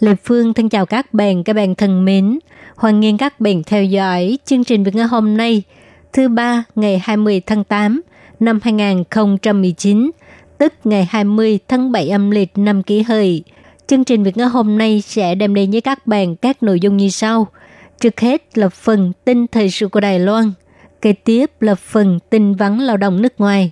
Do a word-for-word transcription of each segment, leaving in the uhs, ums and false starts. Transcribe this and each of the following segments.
Lê Phương thân chào các bạn, các bạn thân mến. Hoan nghênh các bạn theo dõi chương trình Việt ngữ hôm nay, thứ ba ngày hai mươi tháng tám năm hai nghìn không trăm mười chín, tức ngày hai mươi tháng bảy âm lịch năm Kỷ Hợi. Chương trình Việt ngữ hôm nay sẽ đem đến với các bạn các nội dung như sau. Trước hết là phần tin thời sự của Đài Loan, kế tiếp là phần tin vắn lao động nước ngoài,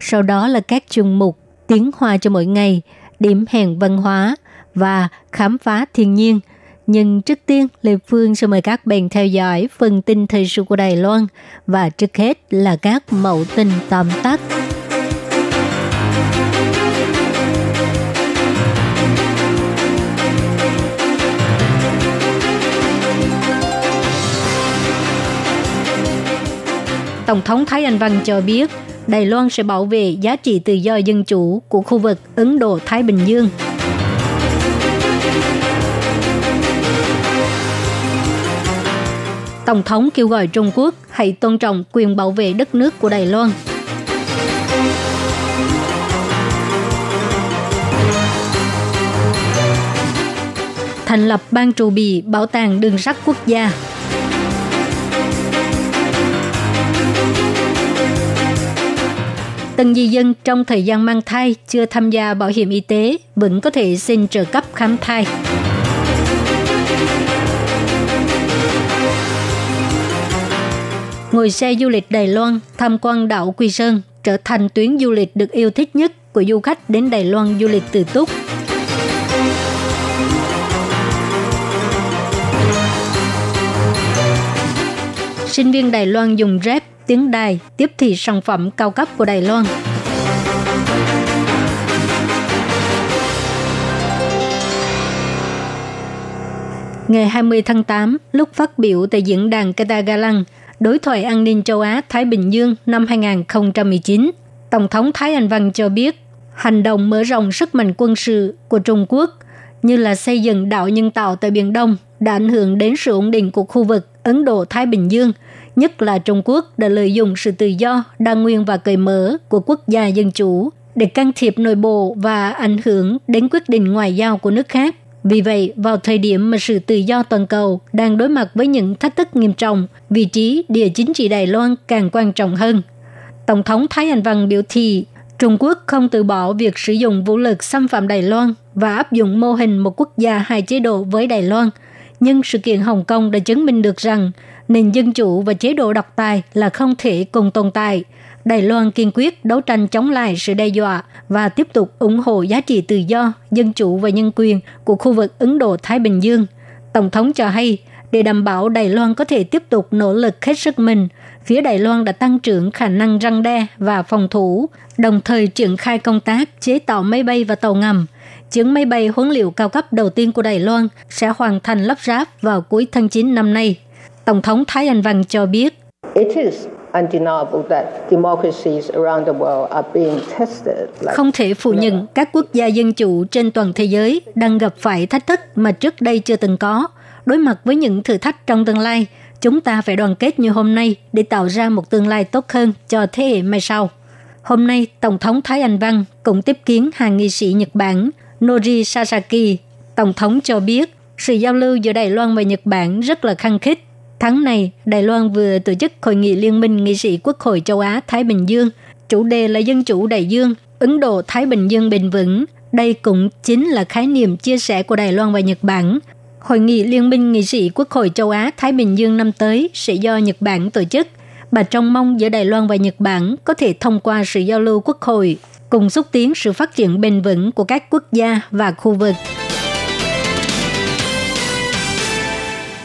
sau đó là các chuyên mục tiếng Hoa cho mỗi ngày, điểm hẹn văn hóa và khám phá thiên nhiên. Nhưng trước tiên, Lê Phương sẽ mời các bạn theo dõi phần tin thời sự của Đài Loan và trước hết là các mẫu tin tóm tắt. Tổng thống Thái Anh Văn cho biết, Đài Loan sẽ bảo vệ giá trị tự do dân chủ của khu vực Ấn Độ-Thái Bình Dương. Tổng thống kêu gọi Trung Quốc hãy tôn trọng quyền bảo vệ đất nước của Đài Loan. Thành lập Ban Trụ Bị Bảo tàng Đường sắt Quốc gia. Từng di dân trong thời gian mang thai chưa tham gia bảo hiểm y tế vẫn có thể xin trợ cấp khám thai. Ngồi xe du lịch Đài Loan tham quan đảo Quy Sơn trở thành tuyến du lịch được yêu thích nhất của du khách đến Đài Loan du lịch tự túc. Sinh viên Đài Loan dùng rap tiếng Đài tiếp thị sản phẩm cao cấp của Đài Loan. Ngày hai mươi tháng tám, lúc phát biểu tại diễn đàn Ketagalan, đối thoại an ninh châu Á-Thái Bình Dương năm hai nghìn không trăm mười chín, Tổng thống Thái Anh Văn cho biết hành động mở rộng sức mạnh quân sự của Trung Quốc như là xây dựng đảo nhân tạo tại Biển Đông đã ảnh hưởng đến sự ổn định của khu vực Ấn Độ-Thái Bình Dương, nhất là Trung Quốc đã lợi dụng sự tự do, đa nguyên và cởi mở của quốc gia dân chủ để can thiệp nội bộ và ảnh hưởng đến quyết định ngoại giao của nước khác. Vì vậy, vào thời điểm mà sự tự do toàn cầu đang đối mặt với những thách thức nghiêm trọng, vị trí địa chính trị Đài Loan càng quan trọng hơn. Tổng thống Thái Anh Văn biểu thị, Trung Quốc không từ bỏ việc sử dụng vũ lực xâm phạm Đài Loan và áp dụng mô hình một quốc gia hai chế độ với Đài Loan. Nhưng sự kiện Hồng Kông đã chứng minh được rằng nền dân chủ và chế độ độc tài là không thể cùng tồn tại. Đài Loan kiên quyết đấu tranh chống lại sự đe dọa và tiếp tục ủng hộ giá trị tự do, dân chủ và nhân quyền của khu vực Ấn Độ-Thái Bình Dương. Tổng thống cho hay, để đảm bảo Đài Loan có thể tiếp tục nỗ lực hết sức mình, phía Đài Loan đã tăng trưởng khả năng răn đe và phòng thủ, đồng thời triển khai công tác chế tạo máy bay và tàu ngầm. Chiếc máy bay huấn luyện cao cấp đầu tiên của Đài Loan sẽ hoàn thành lắp ráp vào cuối tháng chín năm nay. Tổng thống Thái Anh Văn cho biết, không thể phủ nhận các quốc gia dân chủ trên toàn thế giới đang gặp phải thách thức mà trước đây chưa từng có. Đối mặt với những thử thách trong tương lai, chúng ta phải đoàn kết như hôm nay để tạo ra một tương lai tốt hơn cho thế hệ mai sau. Hôm nay, Tổng thống Thái Anh Văn cũng tiếp kiến hàng nghị sĩ Nhật Bản Nori Sasaki. Tổng thống cho biết, sự giao lưu giữa Đài Loan và Nhật Bản rất là khăng khít. Tháng này, Đài Loan vừa tổ chức Hội nghị Liên minh Nghị sĩ Quốc hội châu Á-Thái Bình Dương, chủ đề là Dân chủ Đại dương, Ấn Độ-Thái Bình Dương bền vững. Đây cũng chính là khái niệm chia sẻ của Đài Loan và Nhật Bản. Hội nghị Liên minh Nghị sĩ Quốc hội châu Á-Thái Bình Dương năm tới sẽ do Nhật Bản tổ chức. Bà trông mong giữa Đài Loan và Nhật Bản có thể thông qua sự giao lưu quốc hội, cùng xúc tiến sự phát triển bền vững của các quốc gia và khu vực.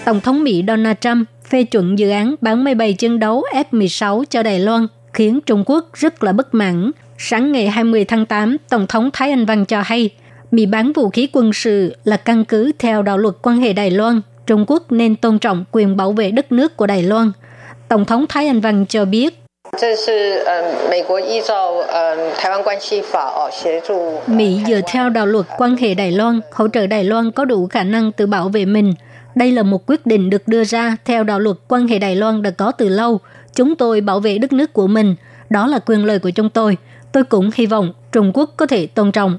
Tổng thống Mỹ Donald Trump phê chuẩn dự án bán máy bay chiến đấu ép mười sáu cho Đài Loan, khiến Trung Quốc rất là bất mãn. Sáng ngày hai mươi tháng tám, Tổng thống Thái Anh Văn cho hay, Mỹ bán vũ khí quân sự là căn cứ theo đạo luật quan hệ Đài Loan, Trung Quốc nên tôn trọng quyền bảo vệ đất nước của Đài Loan. Tổng thống Thái Anh Văn cho biết, Mỹ dựa theo đạo luật quan hệ Đài Loan, hỗ trợ Đài Loan có đủ khả năng tự bảo vệ mình. Đây là một quyết định được đưa ra theo đạo luật quan hệ Đài Loan đã có từ lâu. Chúng tôi bảo vệ đất nước của mình. Đó là quyền lợi của chúng tôi. Tôi cũng hy vọng Trung Quốc có thể tôn trọng.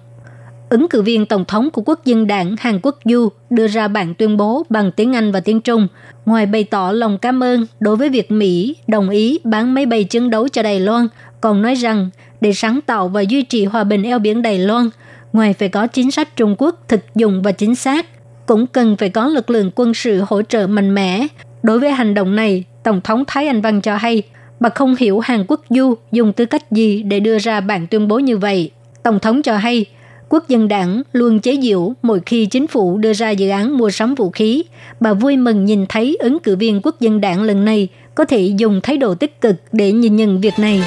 Ứng cử viên tổng thống của Quốc dân đảng Hàn Quốc Du đưa ra bản tuyên bố bằng tiếng Anh và tiếng Trung, ngoài bày tỏ lòng cảm ơn đối với việc Mỹ đồng ý bán máy bay chiến đấu cho Đài Loan, còn nói rằng để sáng tạo và duy trì hòa bình eo biển Đài Loan, ngoài phải có chính sách Trung Quốc thực dụng và chính xác, cũng cần phải có lực lượng quân sự hỗ trợ mạnh mẽ. Đối với hành động này, Tổng thống Thái Anh Văn cho hay, bà không hiểu Hàn Quốc Du dùng tư cách gì để đưa ra bản tuyên bố như vậy. Tổng thống cho hay, Quốc dân đảng luôn chế giễu mỗi khi chính phủ đưa ra dự án mua sắm vũ khí. Bà vui mừng nhìn thấy ứng cử viên quốc dân đảng lần này có thể dùng thái độ tích cực để nhìn nhận việc này.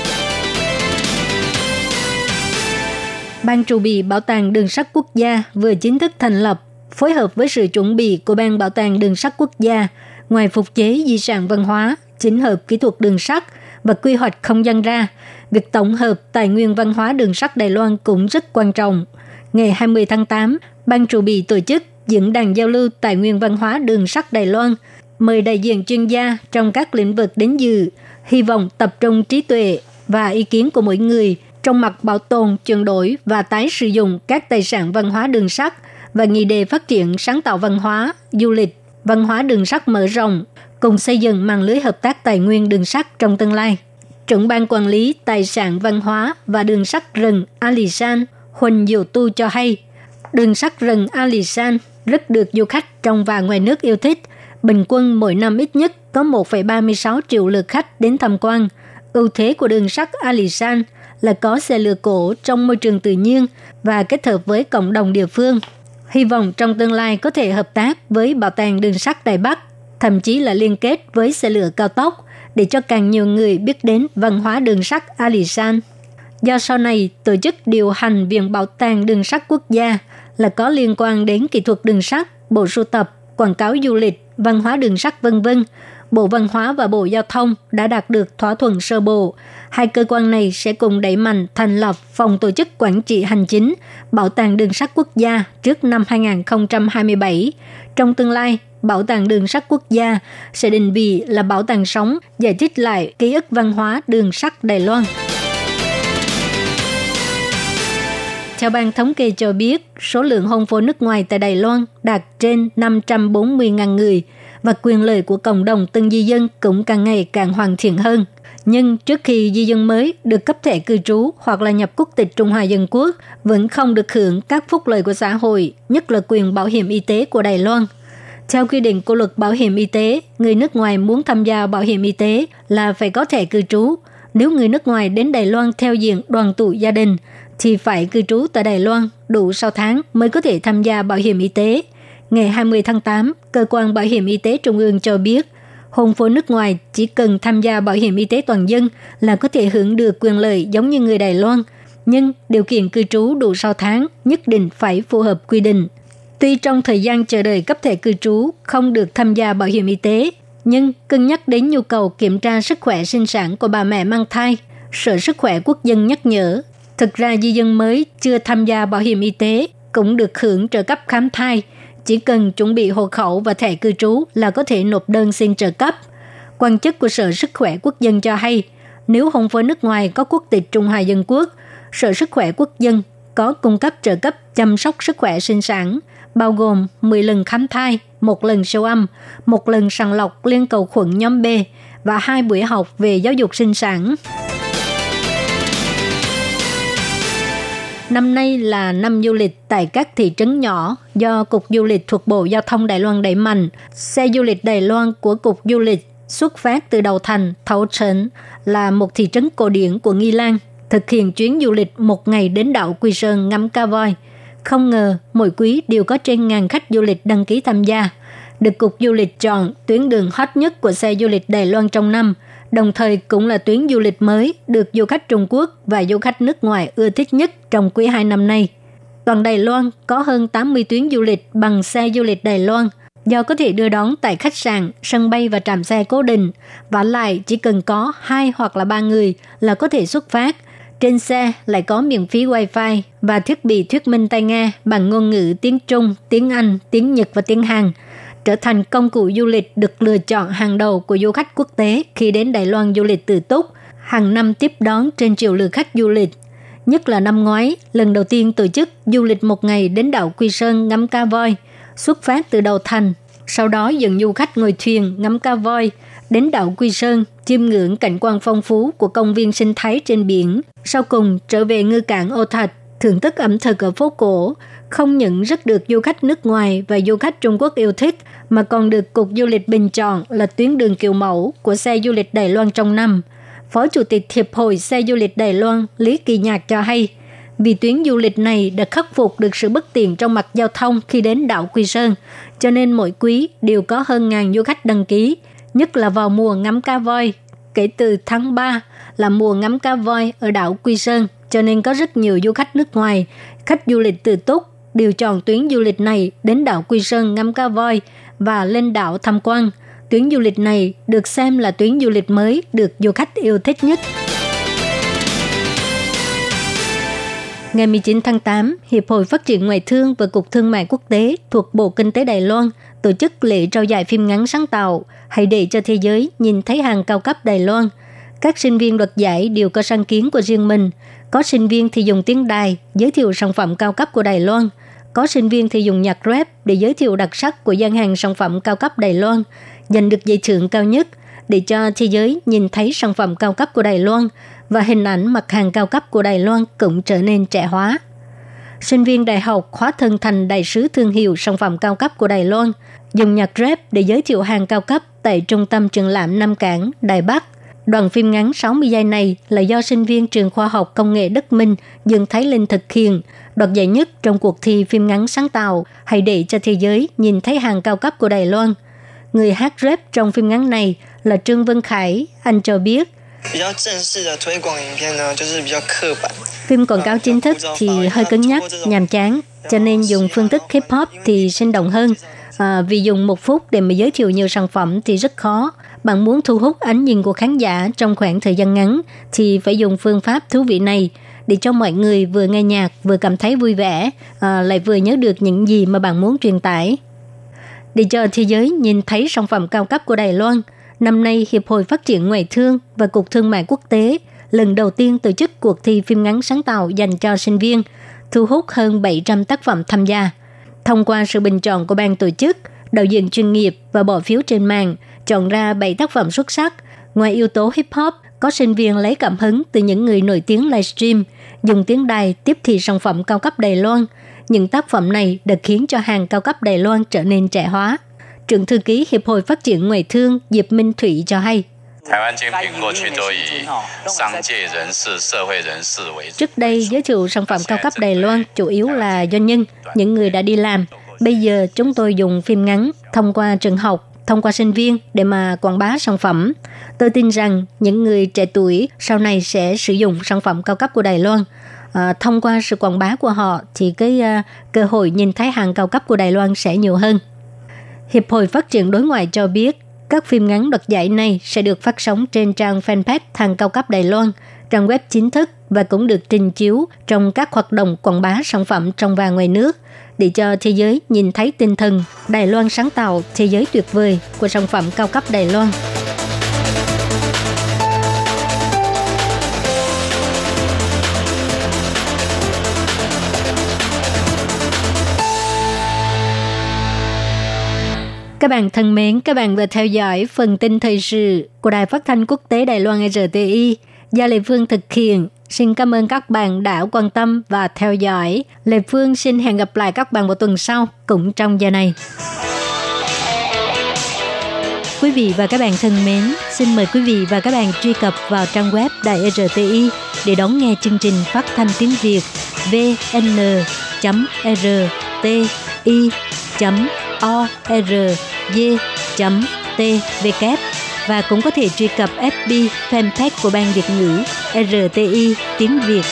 Ban trụ bị Bảo tàng Đường sắt Quốc gia vừa chính thức thành lập, phối hợp với sự chuẩn bị của Ban Bảo tàng Đường sắt Quốc gia, ngoài phục chế di sản văn hóa, chỉnh hợp kỹ thuật đường sắt và quy hoạch không gian ra, việc tổng hợp tài nguyên văn hóa đường sắt Đài Loan cũng rất quan trọng. Ngày hai mươi tháng tám, Ban trụ bị tổ chức diễn đàn giao lưu tài nguyên văn hóa đường sắt Đài Loan, mời đại diện chuyên gia trong các lĩnh vực đến dự, hy vọng tập trung trí tuệ và ý kiến của mỗi người trong mặt bảo tồn, chuyển đổi và tái sử dụng các tài sản văn hóa đường sắt và nghị đề phát triển sáng tạo văn hóa, du lịch, văn hóa đường sắt mở rộng, cùng xây dựng mạng lưới hợp tác tài nguyên đường sắt trong tương lai. Trưởng ban quản lý tài sản văn hóa và đường sắt rừng Alishan, Huỳnh Diệu Tu cho hay, đường sắt rừng Alishan rất được du khách trong và ngoài nước yêu thích. Bình quân mỗi năm ít nhất có một phẩy ba mươi sáu triệu lượt khách đến tham quan. Ưu thế của đường sắt Alishan là có xe lửa cổ trong môi trường tự nhiên và kết hợp với cộng đồng địa phương. Hy vọng trong tương lai có thể hợp tác với Bảo tàng Đường sắt Đài Bắc, thậm chí là liên kết với xe lửa cao tốc để cho càng nhiều người biết đến văn hóa đường sắt Alishan. Do sau này tổ chức điều hành Viện Bảo tàng Đường sắt Quốc gia là có liên quan đến kỹ thuật đường sắt, bộ sưu tập, quảng cáo du lịch, văn hóa đường sắt vân vân, Bộ Văn hóa và Bộ Giao thông đã đạt được thỏa thuận sơ bộ. Hai cơ quan này sẽ cùng đẩy mạnh thành lập Phòng Tổ chức Quản trị Hành chính Bảo tàng Đường sắt Quốc gia trước năm hai không hai bảy. Trong tương lai, Bảo tàng Đường sắt Quốc gia sẽ định vị là bảo tàng sống, giải thích lại ký ức văn hóa đường sắt Đài Loan. Theo Ban Thống kê cho biết, số lượng hôn phối nước ngoài tại Đài Loan đạt trên năm trăm bốn mươi nghìn người, và quyền lợi của cộng đồng tân di dân cũng càng ngày càng hoàn thiện hơn. Nhưng trước khi di dân mới được cấp thẻ cư trú hoặc là nhập quốc tịch Trung Hoa Dân Quốc vẫn không được hưởng các phúc lợi của xã hội, nhất là quyền bảo hiểm y tế của Đài Loan. Theo quy định của luật bảo hiểm y tế, người nước ngoài muốn tham gia bảo hiểm y tế là phải có thẻ cư trú. Nếu người nước ngoài đến Đài Loan theo diện đoàn tụ gia đình, thì phải cư trú tại Đài Loan đủ sáu tháng mới có thể tham gia bảo hiểm y tế. Ngày hai mươi tháng tám, Cơ quan Bảo hiểm Y tế Trung ương cho biết, hôn phối nước ngoài chỉ cần tham gia bảo hiểm y tế toàn dân là có thể hưởng được quyền lợi giống như người Đài Loan, nhưng điều kiện cư trú đủ sáu tháng nhất định phải phù hợp quy định. Tuy trong thời gian chờ đợi cấp thẻ cư trú không được tham gia bảo hiểm y tế, nhưng cân nhắc đến nhu cầu kiểm tra sức khỏe sinh sản của bà mẹ mang thai, Sở Sức khỏe Quốc dân nhắc nhở, thực ra di dân mới chưa tham gia bảo hiểm y tế cũng được hưởng trợ cấp khám thai, chỉ cần chuẩn bị hộ khẩu và thẻ cư trú là có thể nộp đơn xin trợ cấp. Quan chức của Sở Sức khỏe Quốc dân cho hay, nếu hôn phối nước ngoài có quốc tịch Trung Hoa Dân Quốc, Sở Sức khỏe Quốc dân có cung cấp trợ cấp chăm sóc sức khỏe sinh sản, bao gồm mười lần khám thai, một lần siêu âm, một lần sàng lọc liên cầu khuẩn nhóm B và hai buổi học về giáo dục sinh sản. Năm nay là năm du lịch tại các thị trấn nhỏ do Cục Du lịch thuộc Bộ Giao thông Đài Loan đẩy mạnh. Xe du lịch Đài Loan của Cục Du lịch xuất phát từ đầu thành Thảo Trấn là một thị trấn cổ điển của Nghi Lan, thực hiện chuyến du lịch một ngày đến đảo Quy Sơn ngắm cá voi. Không ngờ, mỗi quý đều có trên ngàn khách du lịch đăng ký tham gia. Được Cục Du lịch chọn tuyến đường hot nhất của xe du lịch Đài Loan trong năm, đồng thời cũng là tuyến du lịch mới được du khách Trung Quốc và du khách nước ngoài ưa thích nhất trong quý hai năm nay. toàn Đài Loan có hơn tám mươi tuyến du lịch bằng xe du lịch Đài Loan, do có thể đưa đón tại khách sạn, sân bay và trạm xe cố định. Vả lại chỉ cần có hai hoặc là ba người là có thể xuất phát. Trên xe lại có miễn phí Wi-Fi và thiết bị thuyết minh tai nghe bằng ngôn ngữ tiếng Trung, tiếng Anh, tiếng Nhật và tiếng Hàn, trở thành công cụ du lịch được lựa chọn hàng đầu của du khách quốc tế khi đến Đài Loan du lịch tự túc, hàng năm tiếp đón trên triệu lượt khách du lịch. Nhất là năm ngoái, lần đầu tiên tổ chức du lịch một ngày đến đảo Quy Sơn ngắm cá voi, xuất phát từ đầu thành, sau đó dẫn du khách ngồi thuyền ngắm cá voi đến đảo Quy Sơn, chiêm ngưỡng cảnh quan phong phú của công viên sinh thái trên biển, sau cùng trở về ngư cảng Ô Thạch, thưởng thức ẩm thực ở phố cổ, không những rất được du khách nước ngoài và du khách Trung Quốc yêu thích, mà còn được Cục Du lịch bình chọn là tuyến đường kiểu mẫu của xe du lịch Đài Loan trong năm. Phó Chủ tịch Hiệp hội Xe du lịch Đài Loan Lý Kỳ Nhạc cho hay, vì tuyến du lịch này đã khắc phục được sự bất tiện trong mặt giao thông khi đến đảo Quy Sơn, cho nên mỗi quý đều có hơn ngàn du khách đăng ký, nhất là vào mùa ngắm cá voi. Kể từ tháng ba là mùa ngắm cá voi ở đảo Quy Sơn, cho nên có rất nhiều du khách nước ngoài, khách du lịch tự túc đều chọn tuyến du lịch này đến đảo Quy Sơn ngắm cá voi và lên đảo tham quan. Tuyến du lịch này được xem là tuyến du lịch mới được du khách yêu thích nhất. Ngày mười chín tháng tám, Hiệp hội Phát triển Ngoại thương và Cục Thương mại Quốc tế thuộc Bộ Kinh tế Đài Loan tổ chức lễ trao giải phim ngắn sáng tạo Hãy để cho thế giới nhìn thấy hàng cao cấp Đài Loan. Các sinh viên đoạt giải đều có sáng kiến của riêng mình. Có sinh viên thì dùng tiếng Đài giới thiệu sản phẩm cao cấp của Đài Loan. Có sinh viên thì dùng nhạc rap để giới thiệu đặc sắc của gian hàng sản phẩm cao cấp Đài Loan. Giành được giải thưởng cao nhất để cho thế giới nhìn thấy sản phẩm cao cấp của Đài Loan và hình ảnh mặt hàng cao cấp của Đài Loan cũng trở nên trẻ hóa. Sinh viên đại học khóa thân thành đại sứ thương hiệu sản phẩm cao cấp của Đài Loan, dùng nhạc rap để giới thiệu hàng cao cấp tại Trung tâm Triển lãm Nam Cảng, Đài Bắc. Đoàn phim ngắn sáu mươi giây này là do sinh viên Trường Khoa học Công nghệ Đất Minh Dương Thái Linh thực hiện, đoạt giải nhất trong cuộc thi phim ngắn sáng tạo Hãy để cho thế giới nhìn thấy hàng cao cấp của Đài Loan. Người hát rap trong phim ngắn này là Trương Văn Khải, anh cho biết. Phim quảng cáo chính thức thì hơi cứng nhắc, nhàm chán, cho nên dùng phương thức K-pop thì sinh động hơn. À, vì dùng một phút để mà giới thiệu nhiều sản phẩm thì rất khó. Bạn muốn thu hút ánh nhìn của khán giả trong khoảng thời gian ngắn thì phải dùng phương pháp thú vị này để cho mọi người vừa nghe nhạc, vừa cảm thấy vui vẻ, à, lại vừa nhớ được những gì mà bạn muốn truyền tải. Để cho thế giới nhìn thấy sản phẩm cao cấp của Đài Loan, năm nay Hiệp hội Phát triển Ngoại thương và Cục Thương mại Quốc tế lần đầu tiên tổ chức cuộc thi phim ngắn sáng tạo dành cho sinh viên, thu hút hơn bảy trăm tác phẩm tham gia. Thông qua sự bình chọn của ban tổ chức, đạo diễn chuyên nghiệp và bỏ phiếu trên mạng, chọn ra bảy tác phẩm xuất sắc. Ngoài yếu tố hip-hop, có sinh viên lấy cảm hứng từ những người nổi tiếng livestream, dùng tiếng Đài tiếp thị sản phẩm cao cấp Đài Loan. Những tác phẩm này đã khiến cho hàng cao cấp Đài Loan trở nên trẻ hóa. Trưởng thư ký Hiệp hội Phát triển Ngoại thương Diệp Minh Thụy cho hay. Trước đây, giới thiệu sản phẩm cao cấp Đài Loan chủ yếu là doanh nhân, những người đã đi làm. Bây giờ chúng tôi dùng phim ngắn, thông qua trường học, thông qua sinh viên để mà quảng bá sản phẩm. Tôi tin rằng những người trẻ tuổi sau này sẽ sử dụng sản phẩm cao cấp của Đài Loan. À, thông qua sự quảng bá của họ thì cái uh, cơ hội nhìn thấy hàng cao cấp của Đài Loan sẽ nhiều hơn. Hiệp hội Phát triển Đối ngoại cho biết các phim ngắn đoạt giải này sẽ được phát sóng trên trang fanpage hàng cao cấp Đài Loan, trang web chính thức và cũng được trình chiếu trong các hoạt động quảng bá sản phẩm trong và ngoài nước để cho thế giới nhìn thấy tinh thần Đài Loan sáng tạo, thế giới tuyệt vời của sản phẩm cao cấp Đài Loan. Các bạn thân mến, các bạn vừa theo dõi phần tin thời sự của Đài Phát thanh Quốc tế Đài Loan rờ tê i do Lê Phương thực hiện. Xin cảm ơn các bạn đã quan tâm và theo dõi. Lê Phương xin hẹn gặp lại các bạn vào tuần sau cũng trong giờ này. Quý vị và các bạn thân mến, xin mời quý vị và các bạn truy cập vào trang web Đài rờ tê i để đón nghe chương trình phát thanh tiếng Việt vê en chấm rờ tê i chấm o rờ giê chấm tê vê ca và cũng có thể truy cập ép bê fanpage của Ban Việt ngữ rờ tê i tiếng Việt.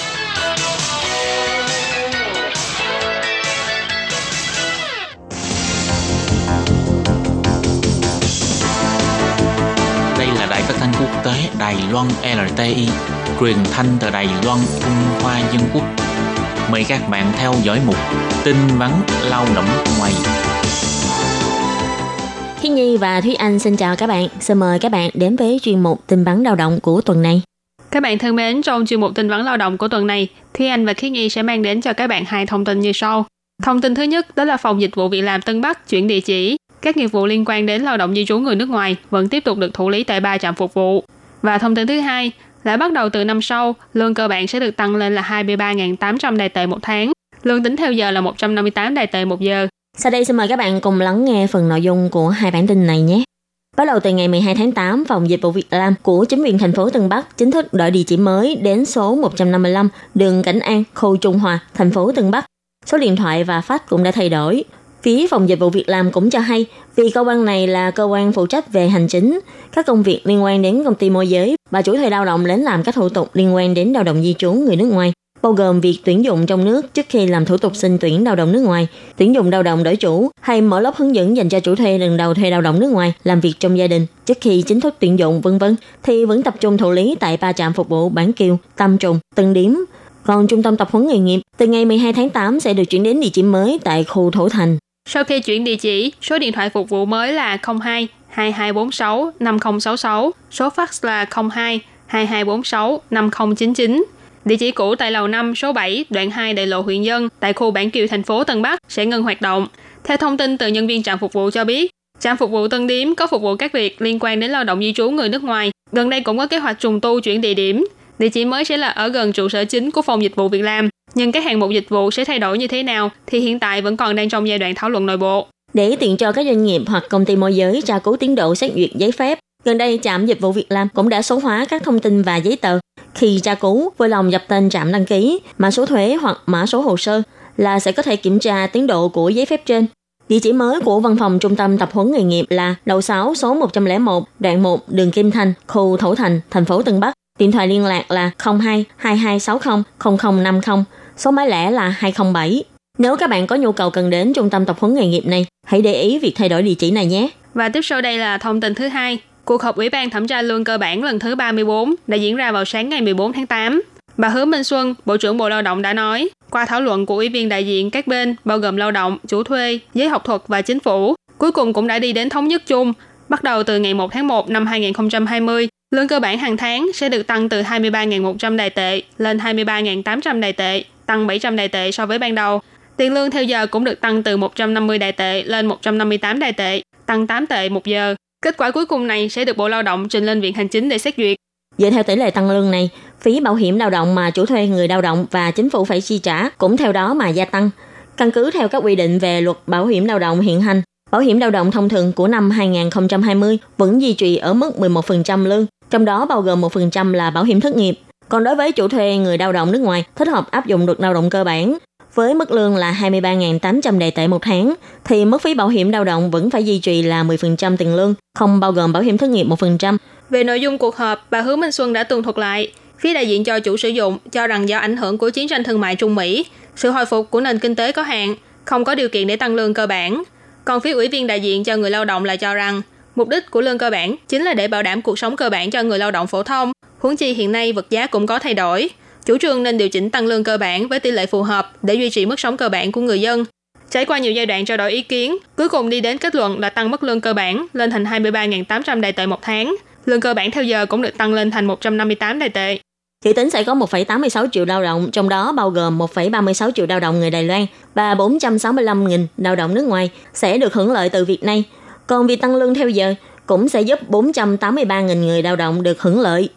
quốc tế Đài Loan lờ tê i, truyền thanh từ Đài Loan, Trung Hoa Dân Quốc. Mời các bạn theo dõi mục tin vắn lao động ngoài. Thiên Nhi và Thúy Anh xin chào các bạn. Xin mời các bạn đến với chuyên mục tin vắn lao động của tuần này. Các bạn thân mến, trong chuyên mục tin vắn lao động của tuần này, Thúy Anh và Thiên Nhi sẽ mang đến cho các bạn hai thông tin như sau. Thông tin thứ nhất đó là Phòng Dịch vụ Việc làm Tân Bắc chuyển địa chỉ. Các nghiệp vụ liên quan đến lao động di trú người nước ngoài vẫn tiếp tục được thụ lý tại ba trạm phục vụ. Và thông tin thứ hai là bắt đầu từ năm sau, lương cơ bản sẽ được tăng lên là hai mươi ba nghìn tám trăm Đài tệ một tháng. Lương tính theo giờ là một trăm năm mươi tám Đài tệ một giờ. Sau đây xin mời các bạn cùng lắng nghe phần nội dung của hai bản tin này nhé. Bắt đầu từ ngày mười hai tháng tám, Phòng Dịch vụ Việc làm của chính quyền thành phố Tân Bắc chính thức đổi địa chỉ mới đến số một trăm năm mươi lăm đường Cảnh An, khu Trung Hòa, thành phố Tân Bắc. Số điện thoại và fax cũng đã thay đổi. Phía Phòng Dịch vụ Việc làm cũng cho hay, vì cơ quan này là cơ quan phụ trách về hành chính, các công việc liên quan đến công ty môi giới và chủ thuê lao động đến làm các thủ tục liên quan đến lao động di trú người nước ngoài, bao gồm việc tuyển dụng trong nước trước khi làm thủ tục xin tuyển lao động nước ngoài, tuyển dụng lao động đổi chủ hay mở lớp hướng dẫn dành cho chủ thuê lần đầu thuê lao động nước ngoài làm việc trong gia đình trước khi chính thức tuyển dụng, vân vân, thì vẫn tập trung thụ lý tại ba trạm phục vụ Bản Kiều, Tam Trùng, Tân Điếm. Còn Trung tâm Tập huấn nghề nghiệp từ ngày mười hai tháng tám sẽ được chuyển đến địa chỉ mới tại khu Thổ Thành. Sau khi chuyển địa chỉ, số điện thoại phục vụ mới là không hai hai hai bốn sáu năm không sáu sáu, số fax là không hai hai hai bốn sáu năm không chín chín. Địa chỉ cũ tại lầu năm số bảy, đoạn hai đại lộ Huyện Dân, tại khu Bản Kiều thành phố Tân Bắc sẽ ngừng hoạt động. Theo thông tin từ nhân viên trạm phục vụ cho biết, trạm phục vụ Tân Điếm có phục vụ các việc liên quan đến lao động di trú người nước ngoài. Gần đây cũng có kế hoạch trùng tu chuyển địa điểm. Địa chỉ mới sẽ là ở gần trụ sở chính của Phòng Dịch vụ Việc làm. Nhưng các hạng mục dịch vụ sẽ thay đổi như thế nào thì hiện tại vẫn còn đang trong giai đoạn thảo luận nội bộ. Để tiện cho các doanh nghiệp hoặc công ty môi giới tra cứu tiến độ xét duyệt giấy phép, gần đây trạm Dịch vụ Việc làm cũng đã số hóa các thông tin và giấy tờ. Khi tra cứu, vui lòng nhập tên trạm đăng ký, mã số thuế hoặc mã số hồ sơ là sẽ có thể kiểm tra tiến độ của giấy phép trên. Địa chỉ mới của văn phòng Trung tâm Tập huấn nghề nghiệp là lầu sáu số một trăm lẻ một, đoạn một, đường Kim Thành, khu Thổ Thành, thành phố Tân Bắc. Điện thoại liên lạc là không hai hai hai sáu không không không năm không, số máy lẻ là hai không bảy. Nếu các bạn có nhu cầu cần đến Trung tâm Tập huấn nghề nghiệp này, hãy để ý việc thay đổi địa chỉ này nhé. Và tiếp sau đây là thông tin thứ hai. Cuộc họp Ủy ban Thẩm tra lương cơ bản lần thứ ba mươi tư đã diễn ra vào sáng ngày mười bốn tháng tám. Bà Hứa Minh Xuân, Bộ trưởng Bộ Lao động đã nói, qua thảo luận của ủy viên đại diện các bên bao gồm lao động, chủ thuê, giới học thuật và chính phủ, cuối cùng cũng đã đi đến thống nhất chung. Bắt đầu từ ngày mười một tháng một năm hai nghìn không trăm hai mươi, lương cơ bản hàng tháng sẽ được tăng từ hai mươi ba nghìn một trăm Đài tệ lên hai mươi ba nghìn tám trăm Đài tệ, tăng bảy trăm Đài tệ so với ban đầu. Tiền lương theo giờ cũng được tăng từ một trăm năm mươi Đài tệ lên một trăm năm mươi tám Đài tệ, tăng tám tệ một giờ. Kết quả cuối cùng này sẽ được Bộ Lao động trình lên Viện Hành chính để xét duyệt. Dựa theo tỷ lệ tăng lương này, phí bảo hiểm lao động mà chủ thuê người lao động và chính phủ phải chi trả cũng theo đó mà gia tăng. Căn cứ theo các quy định về Luật Bảo hiểm lao động hiện hành, bảo hiểm lao động thông thường của năm hai nghìn không trăm hai mươi vẫn duy trì ở mức mười một phần trăm lương, trong đó bao gồm một phần trăm là bảo hiểm thất nghiệp. Còn đối với chủ thuê người lao động nước ngoài, thích hợp áp dụng luật lao động cơ bản với mức lương là hai mươi ba nghìn tám trăm Đài tệ một tháng thì mức phí bảo hiểm lao động vẫn phải duy trì là mười phần trăm tiền lương, không bao gồm bảo hiểm thất nghiệp một phần trăm. Về nội dung cuộc họp, bà Hứa Minh Xuân đã tường thuật lại, phía đại diện cho chủ sử dụng cho rằng do ảnh hưởng của chiến tranh thương mại Trung Mỹ, sự hồi phục của nền kinh tế có hạn, không có điều kiện để tăng lương cơ bản. Còn phía ủy viên đại diện cho người lao động lại cho rằng mục đích của lương cơ bản chính là để bảo đảm cuộc sống cơ bản cho người lao động phổ thông, huống chi hiện nay vật giá cũng có thay đổi. Chủ trương nên điều chỉnh tăng lương cơ bản với tỷ lệ phù hợp để duy trì mức sống cơ bản của người dân. Trải qua nhiều giai đoạn trao đổi ý kiến, cuối cùng đi đến kết luận là tăng mức lương cơ bản lên thành hai mươi ba nghìn tám trăm Đài tệ một tháng. Lương cơ bản theo giờ cũng được tăng lên thành một trăm năm mươi tám Đài tệ. Dự tính sẽ có một phẩy tám mươi sáu triệu lao động, trong đó bao gồm một phẩy ba mươi sáu triệu lao động người Đài Loan và bốn trăm sáu mươi lăm nghìn lao động nước ngoài sẽ được hưởng lợi từ việc này. Còn việc tăng lương theo giờ cũng sẽ giúp bốn trăm tám mươi ba nghìn người lao động được hưởng lợi.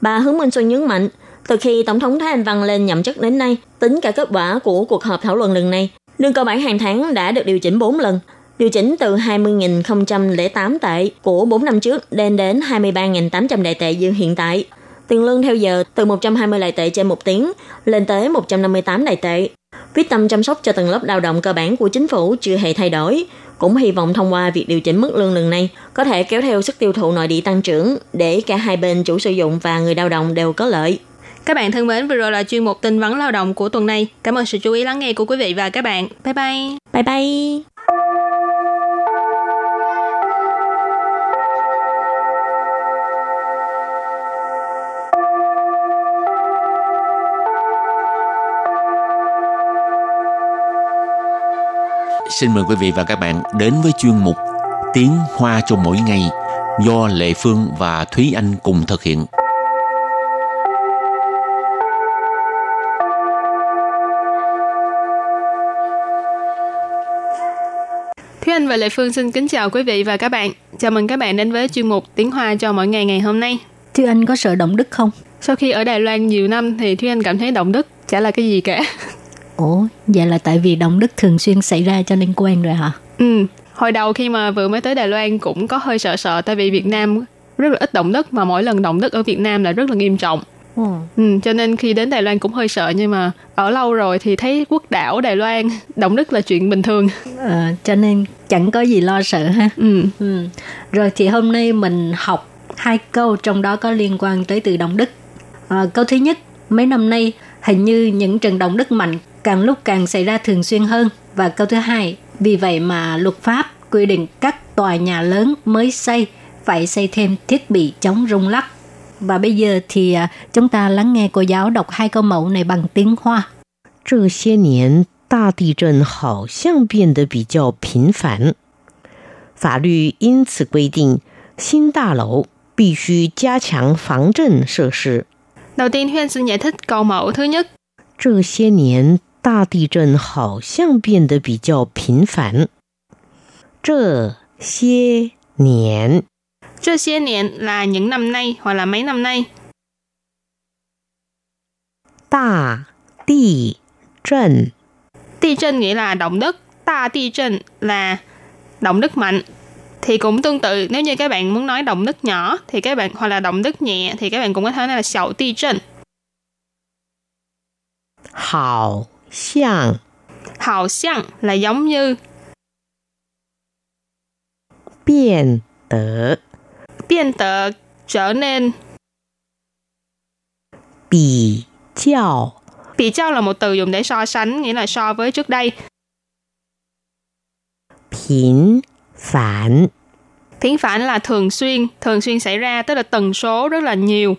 Bà Hứa Minh Xuân nhấn mạnh, từ khi Tổng thống Thái Anh Văn lên nhậm chức đến nay, tính cả kết quả của cuộc họp thảo luận lần này, lương cơ bản hàng tháng đã được điều chỉnh bốn lần, điều chỉnh từ hai mươi nghìn không trăm lẻ tám tệ của bốn năm trước lên đến hai mươi ba nghìn tám trăm Đài tệ như hiện tại. Tiền lương theo giờ từ một trăm hai mươi Đài tệ trên một tiếng lên tới một trăm năm mươi tám Đài tệ. Quyết tâm chăm sóc cho tầng lớp lao động cơ bản của chính phủ chưa hề thay đổi, cũng hy vọng thông qua việc điều chỉnh mức lương lần này có thể kéo theo sức tiêu thụ nội địa tăng trưởng để cả hai bên chủ sử dụng và người lao động đều có lợi. Các bạn thân mến, vừa rồi là chuyên mục tin vắn lao động của tuần này. Cảm ơn sự chú ý lắng nghe của quý vị và các bạn. Bye bye. Bye bye. xin mời quý vị và các bạn đến với chuyên mục Tiếng Hoa trong mỗi ngày do Lệ Phương và Thúy Anh cùng thực hiện. Thúy Anh và Lệ Phương xin kính chào quý vị và các bạn. Chào mừng các bạn đến với chuyên mục Tiếng Hoa cho mỗi ngày ngày hôm nay. Thúy Anh có sợ động đất không? Sau khi ở Đài Loan nhiều năm thì Thúy Anh cảm thấy động đất chả là cái gì cả. Ủa, vậy là tại vì động đất thường xuyên xảy ra cho nên quen rồi hả? Ừ, hồi đầu khi mà vừa mới tới Đài Loan cũng có hơi sợ sợ tại vì Việt Nam rất là ít động đất mà mỗi lần động đất ở Việt Nam là rất là nghiêm trọng. Ừ. Ừ, cho nên khi đến Đài Loan cũng hơi sợ nhưng mà ở lâu rồi thì thấy quốc đảo Đài Loan động đất là chuyện bình thường. À, cho nên chẳng có gì lo sợ ha. Ừ. Ừ. Rồi thì hôm nay mình học hai câu trong đó có liên quan tới từ động đất. À, câu thứ nhất, mấy năm nay hình như những trận động đất mạnh càng lúc càng xảy ra thường xuyên hơn. Và câu thứ hai, vì vậy mà luật pháp quy định các tòa nhà lớn mới xây phải xây thêm thiết bị chống rung lắc. Và bây giờ thì chúng ta lắng nghe cô giáo đọc hai câu mẫu này bằng tiếng Hoa. 这些年大地震好像变得比较频繁，法律因此规定新大楼必须加强防震设施。 Đầu tiên Huyên xin giải thích câu mẫu thứ nhất. 这些年大地震好像变得比较频繁. 这些年 这些年 là những năm nay hoặc là mấy năm nay. 大地震 地震 nghĩa là động đất. 大地震 là động đất mạnh. Thì cũng tương tự, nếu như các bạn muốn nói động đất nhỏ thì các bạn, hoặc là động đất nhẹ thì các bạn cũng có thể nói là xào ti trần. Hào xiang. Hào xiang là giống như. Biên tờ. Biên tờ trở nên. Bì chào. Bì chào là một từ dùng để so sánh, nghĩa là so với trước đây. Pín phản. Phiến phản là thường xuyên, thường xuyên xảy ra, tức là tần số rất là nhiều.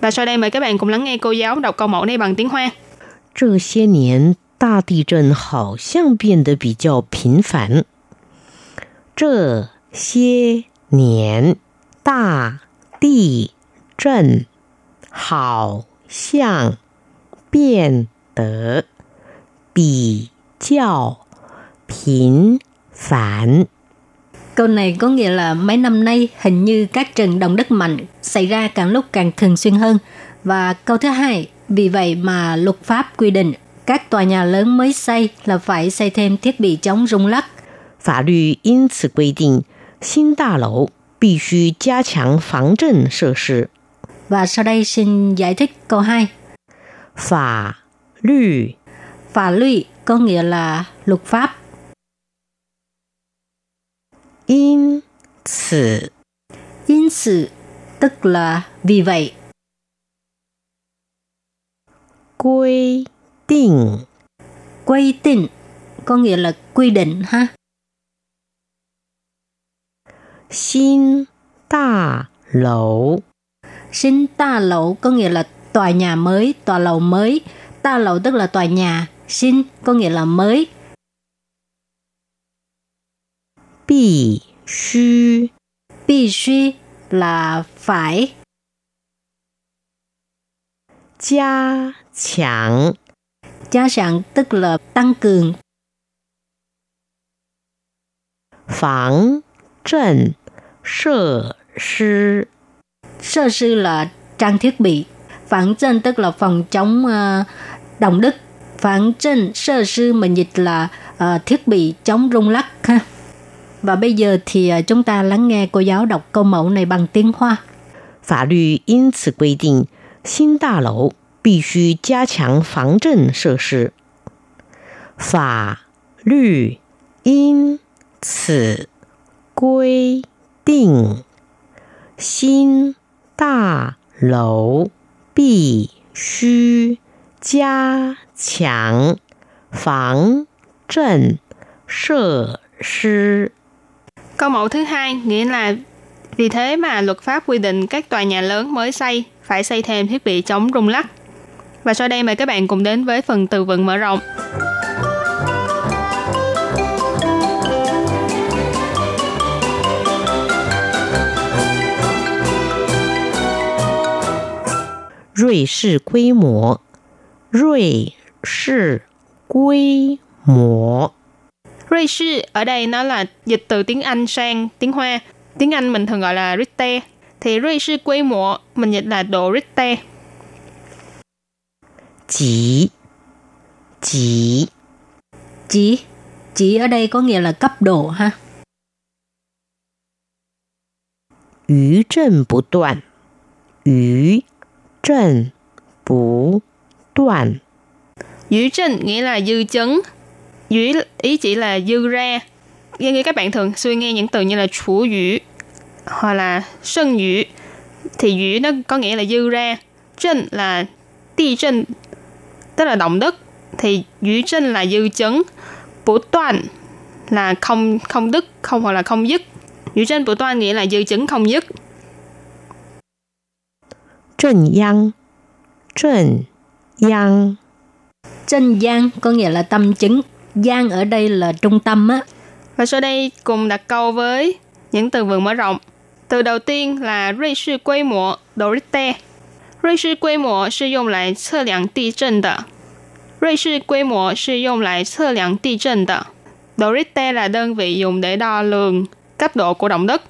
Và sau đây mời các bạn cùng lắng nghe cô giáo đọc câu mẫu này bằng tiếng Hoa. 这些年大地震好像变得比较频繁. 这些年大地震好像变得比较频繁. Câu này có nghĩa là mấy năm nay hình như các trận động đất mạnh xảy ra càng lúc càng thường xuyên hơn. Và câu thứ hai, vì vậy mà luật pháp quy định các tòa nhà lớn mới xây là phải xây thêm thiết bị chống rung lắc. Pháp luật in此规定, 新大楼必须加强防震设施. Và sau đây xin giải thích câu hai. Pháp luật. Pháp luật có nghĩa là luật pháp. In sự. In sự tức là vì vậy. Quy định. Quy định có nghĩa là quy định ha. Xin đa lầu. Xin đa lầu có nghĩa là tòa nhà mới, tòa lầu mới. Đa lầu tức là tòa nhà. Xin có nghĩa là mới. Bì xu. Bì xu là phải. Gia chẳng. Gia chẳng tức là tăng cường. Phẳng trận sơ sư. Sơ sư là trang thiết bị. Phẳng trận tức là phòng chống uh, động đất. Phẳng trận sơ sư mình dịch là uh, thiết bị chống rung lắc ha. Và bây giờ thì chúng ta lắng nghe cô giáo đọc câu mẫu này bằng tiếng Hoa. Pháp luật in此规定, 新大楼必须加强防震设施. Pháp luật in此规定, 新大楼必须加强防震设施. Câu mẫu thứ hai nghĩa là vì thế mà luật pháp quy định các tòa nhà lớn mới xây phải xây thêm thiết bị chống rung lắc. Và sau đây mời các bạn cùng đến với phần từ vựng mở rộng. 瑞士规模，瑞士规模.瑞士ở đây nó là dịch từ tiếng Anh sang tiếng Hoa. Tiếng Anh mình thường gọi là Richter. Thì瑞士规模mình dịch là độ Richter. Chỉ Chỉ Chỉ Chỉ ở đây có nghĩa là cấp độ ha. Ứ trần bù đoạn. Ứ trần bù đoạn. Dữ trần nghĩa là dư chấn. Dữ ý chỉ là dư ra. Như các bạn thường suy nghe những từ như là chủ dữ hoặc là sân dữ. Thì dữ nó có nghĩa là dư ra. Trần là địa trần, tức là động đất. Thì dữ trần là dư chấn. Bổ toàn là không, không đứt, không hoặc là không dứt. Dữ trần bổ toàn nghĩa là dư chấn không dứt. Trần giang. Trần giang. Trần giang có nghĩa là tâm chứng. Giang ở đây là trung tâm á. Và sau đây cùng đặt câu với những từ vựng mở rộng. Từ đầu tiên là Rui sư quy mô, độ Richter. Rui sư quy mô sử dụng để测量地震的. Rui sư quy mô sử dụng để测量地震的. Độ Richter là đơn vị dùng để đo lường cấp độ của động đất.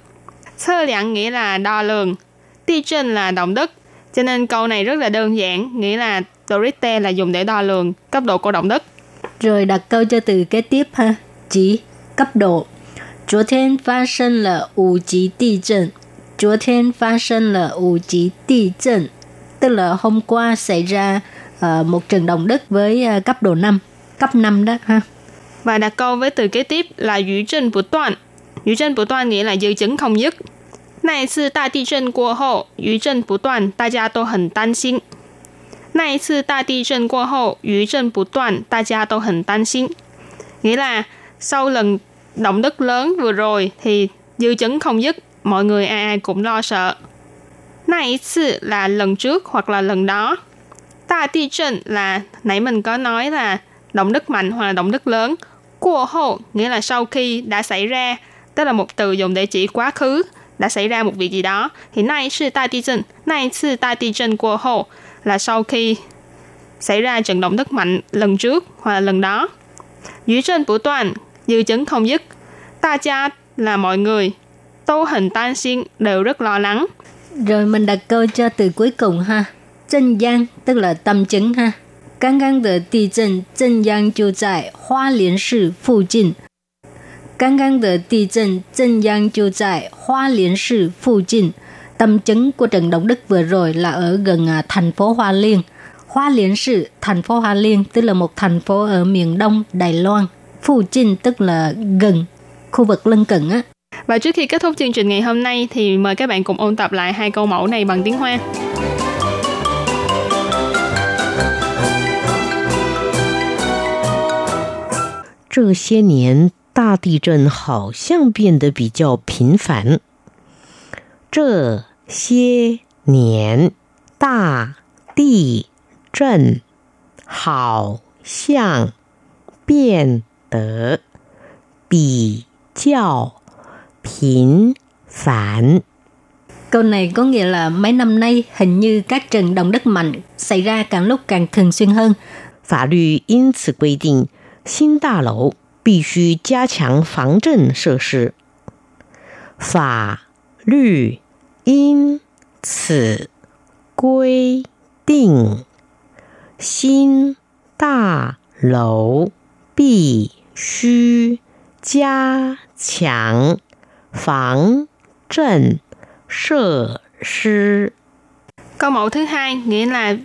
测量nghĩa là đo lường. Địa chân là động đất. Cho nên câu này rất là đơn giản, nghĩa là độ Richter là dùng để đo lường cấp độ của động đất. Rồi đặt câu cho từ kế tiếp ha. Chỉ cấp độ. 昨天发生了五级地震. 昨天发生了五级地震. Tức là hôm qua xảy ra uh, một trận động đất với uh, cấp độ năm, cấp năm đó ha. Và đặt câu với từ kế tiếp là dữ trần bù toàn. Dữ trần bù toàn nghĩa là dư chấn không dứt. 那一次大地震过后，余震不断，大家都很担心。 那一次大地震过后，余震不断，大家都很担心。 Nghĩa là sau lần động đất lớn vừa rồi thì dư chấn không dứt, mọi người ai ai cũng lo sợ. 那一次 là lần trước hoặc là lần đó. 大地震 là nãy mình có nói là động đất mạnh hoặc là động đất lớn. 过后 nghĩa là sau khi đã xảy ra, tức là một từ dùng để chỉ quá khứ. Đã xảy ra một việc gì đó thì nay sự đại địa chấn, nay sự đại địa chấn qua hậu là sau khi xảy ra trận động đất mạnh lần trước hoặc là lần đó. Dư chấn bù đoạn, dư chấn không dứt. Ta cha là mọi người, tô hình tan xin đều rất lo lắng. Rồi mình đặt câu cho từ cuối cùng ha. Chân giang tức là tâm chứng ha. Căng căng de địa chấn, chân giang jiu zai Hualien Shi phụ cận. 刚刚的地震震央就在花莲市附近. Tâm chấn của trận động đất vừa rồi là ở gần thành phố Hoa Liên. Hoa Liên Sư, thành phố Hoa Liên, tức là một thành phố ở miền đông Đài Loan. Phụ Trinh tức là gần, khu vực lân cận á. Và trước khi kết thúc chương trình ngày hôm nay thì mời các bạn cùng ôn tập lại hai câu mẫu này bằng tiếng Hoa. 这些年 大地震好像变得比较频繁. 这些年大地震好像变得比较频繁. Câu này có nghĩa là mấy năm nay hình như các trận động đất mạnh xảy ra càng lúc càng thường xuyên hơn. 法律因此规定新大楼 必须加强防震设施。法律因此规定新大楼必须加强防震设施。 Câu mẫu thứ hai nghĩa là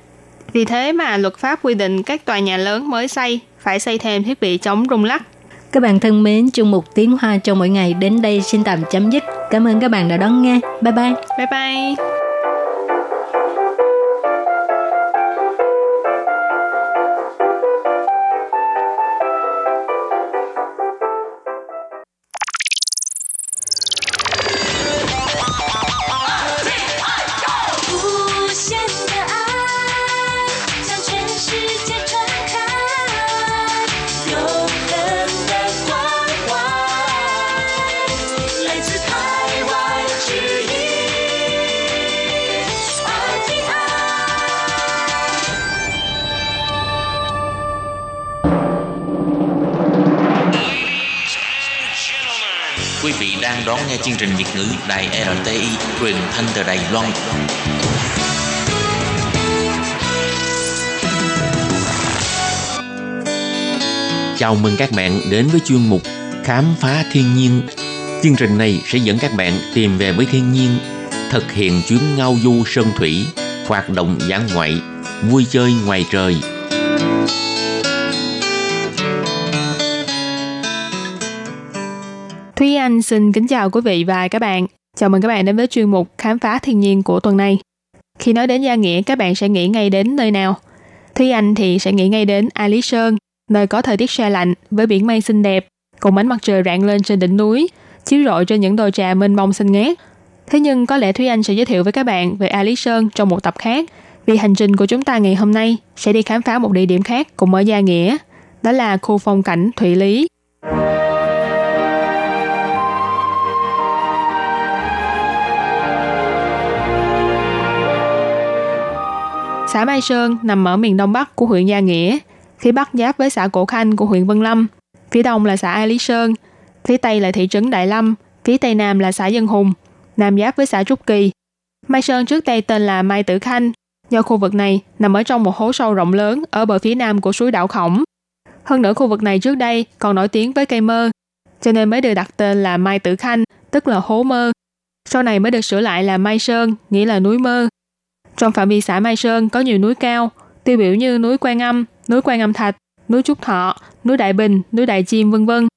vì thế mà luật pháp quy định các tòa nhà lớn mới xây phải xây thêm thiết bị chống rung lắc. Các bạn thân mến, chương mục Tiếng Hoa cho mỗi ngày đến đây xin tạm chấm dứt. Cảm ơn các bạn đã đón nghe. Bye bye. Bye bye. Quý vị đang đón nghe chương trình Việt ngữ Đài rờ tê i truyền thanh từ Đài Loan. Chào mừng các bạn đến với chuyên mục Khám phá thiên nhiên. Chương trình này sẽ dẫn các bạn tìm về với thiên nhiên, thực hiện chuyến ngao du sơn thủy, hoạt động dã ngoại, vui chơi ngoài trời. Thúy Anh xin kính chào quý vị và các bạn. Chào mừng các bạn đến với chuyên mục Khám phá thiên nhiên của tuần này. Khi nói đến Gia Nghĩa, các bạn sẽ nghĩ ngay đến nơi nào? Thúy Anh thì sẽ nghĩ ngay đến Alishan, nơi có thời tiết se lạnh với biển mây xinh đẹp, cùng ánh mặt trời rạng lên trên đỉnh núi, chiếu rọi trên những đồi trà mênh mông xinh ngát. Thế nhưng có lẽ Thúy Anh sẽ giới thiệu với các bạn về Alishan trong một tập khác, vì hành trình của chúng ta ngày hôm nay sẽ đi khám phá một địa điểm khác cùng ở Gia Nghĩa, đó là khu phong cảnh Thụy Lý. Xã Mai Sơn nằm ở miền đông bắc của huyện Gia Nghĩa, phía bắc giáp với xã Cổ Khanh của huyện Vân Lâm, phía đông là xã Alishan, phía tây là thị trấn Đại Lâm, phía tây nam là xã Dân Hùng, nam giáp với xã Trúc Kỳ. Mai Sơn trước đây tên là Mai Tử Khanh, do khu vực này nằm ở trong một hố sâu rộng lớn ở bờ phía nam của suối đảo Khổng. Hơn nữa khu vực này trước đây còn nổi tiếng với cây mơ, cho nên mới được đặt tên là Mai Tử Khanh, tức là hố mơ. Sau này mới được sửa lại là Mai Sơn, nghĩa là núi mơ. Trong phạm vi xã Mai Sơn có nhiều núi cao, tiêu biểu như núi Quan Âm, núi Quan Âm Thạch, núi Trúc Thọ, núi Đại Bình, núi Đại Chiêm, vân vân.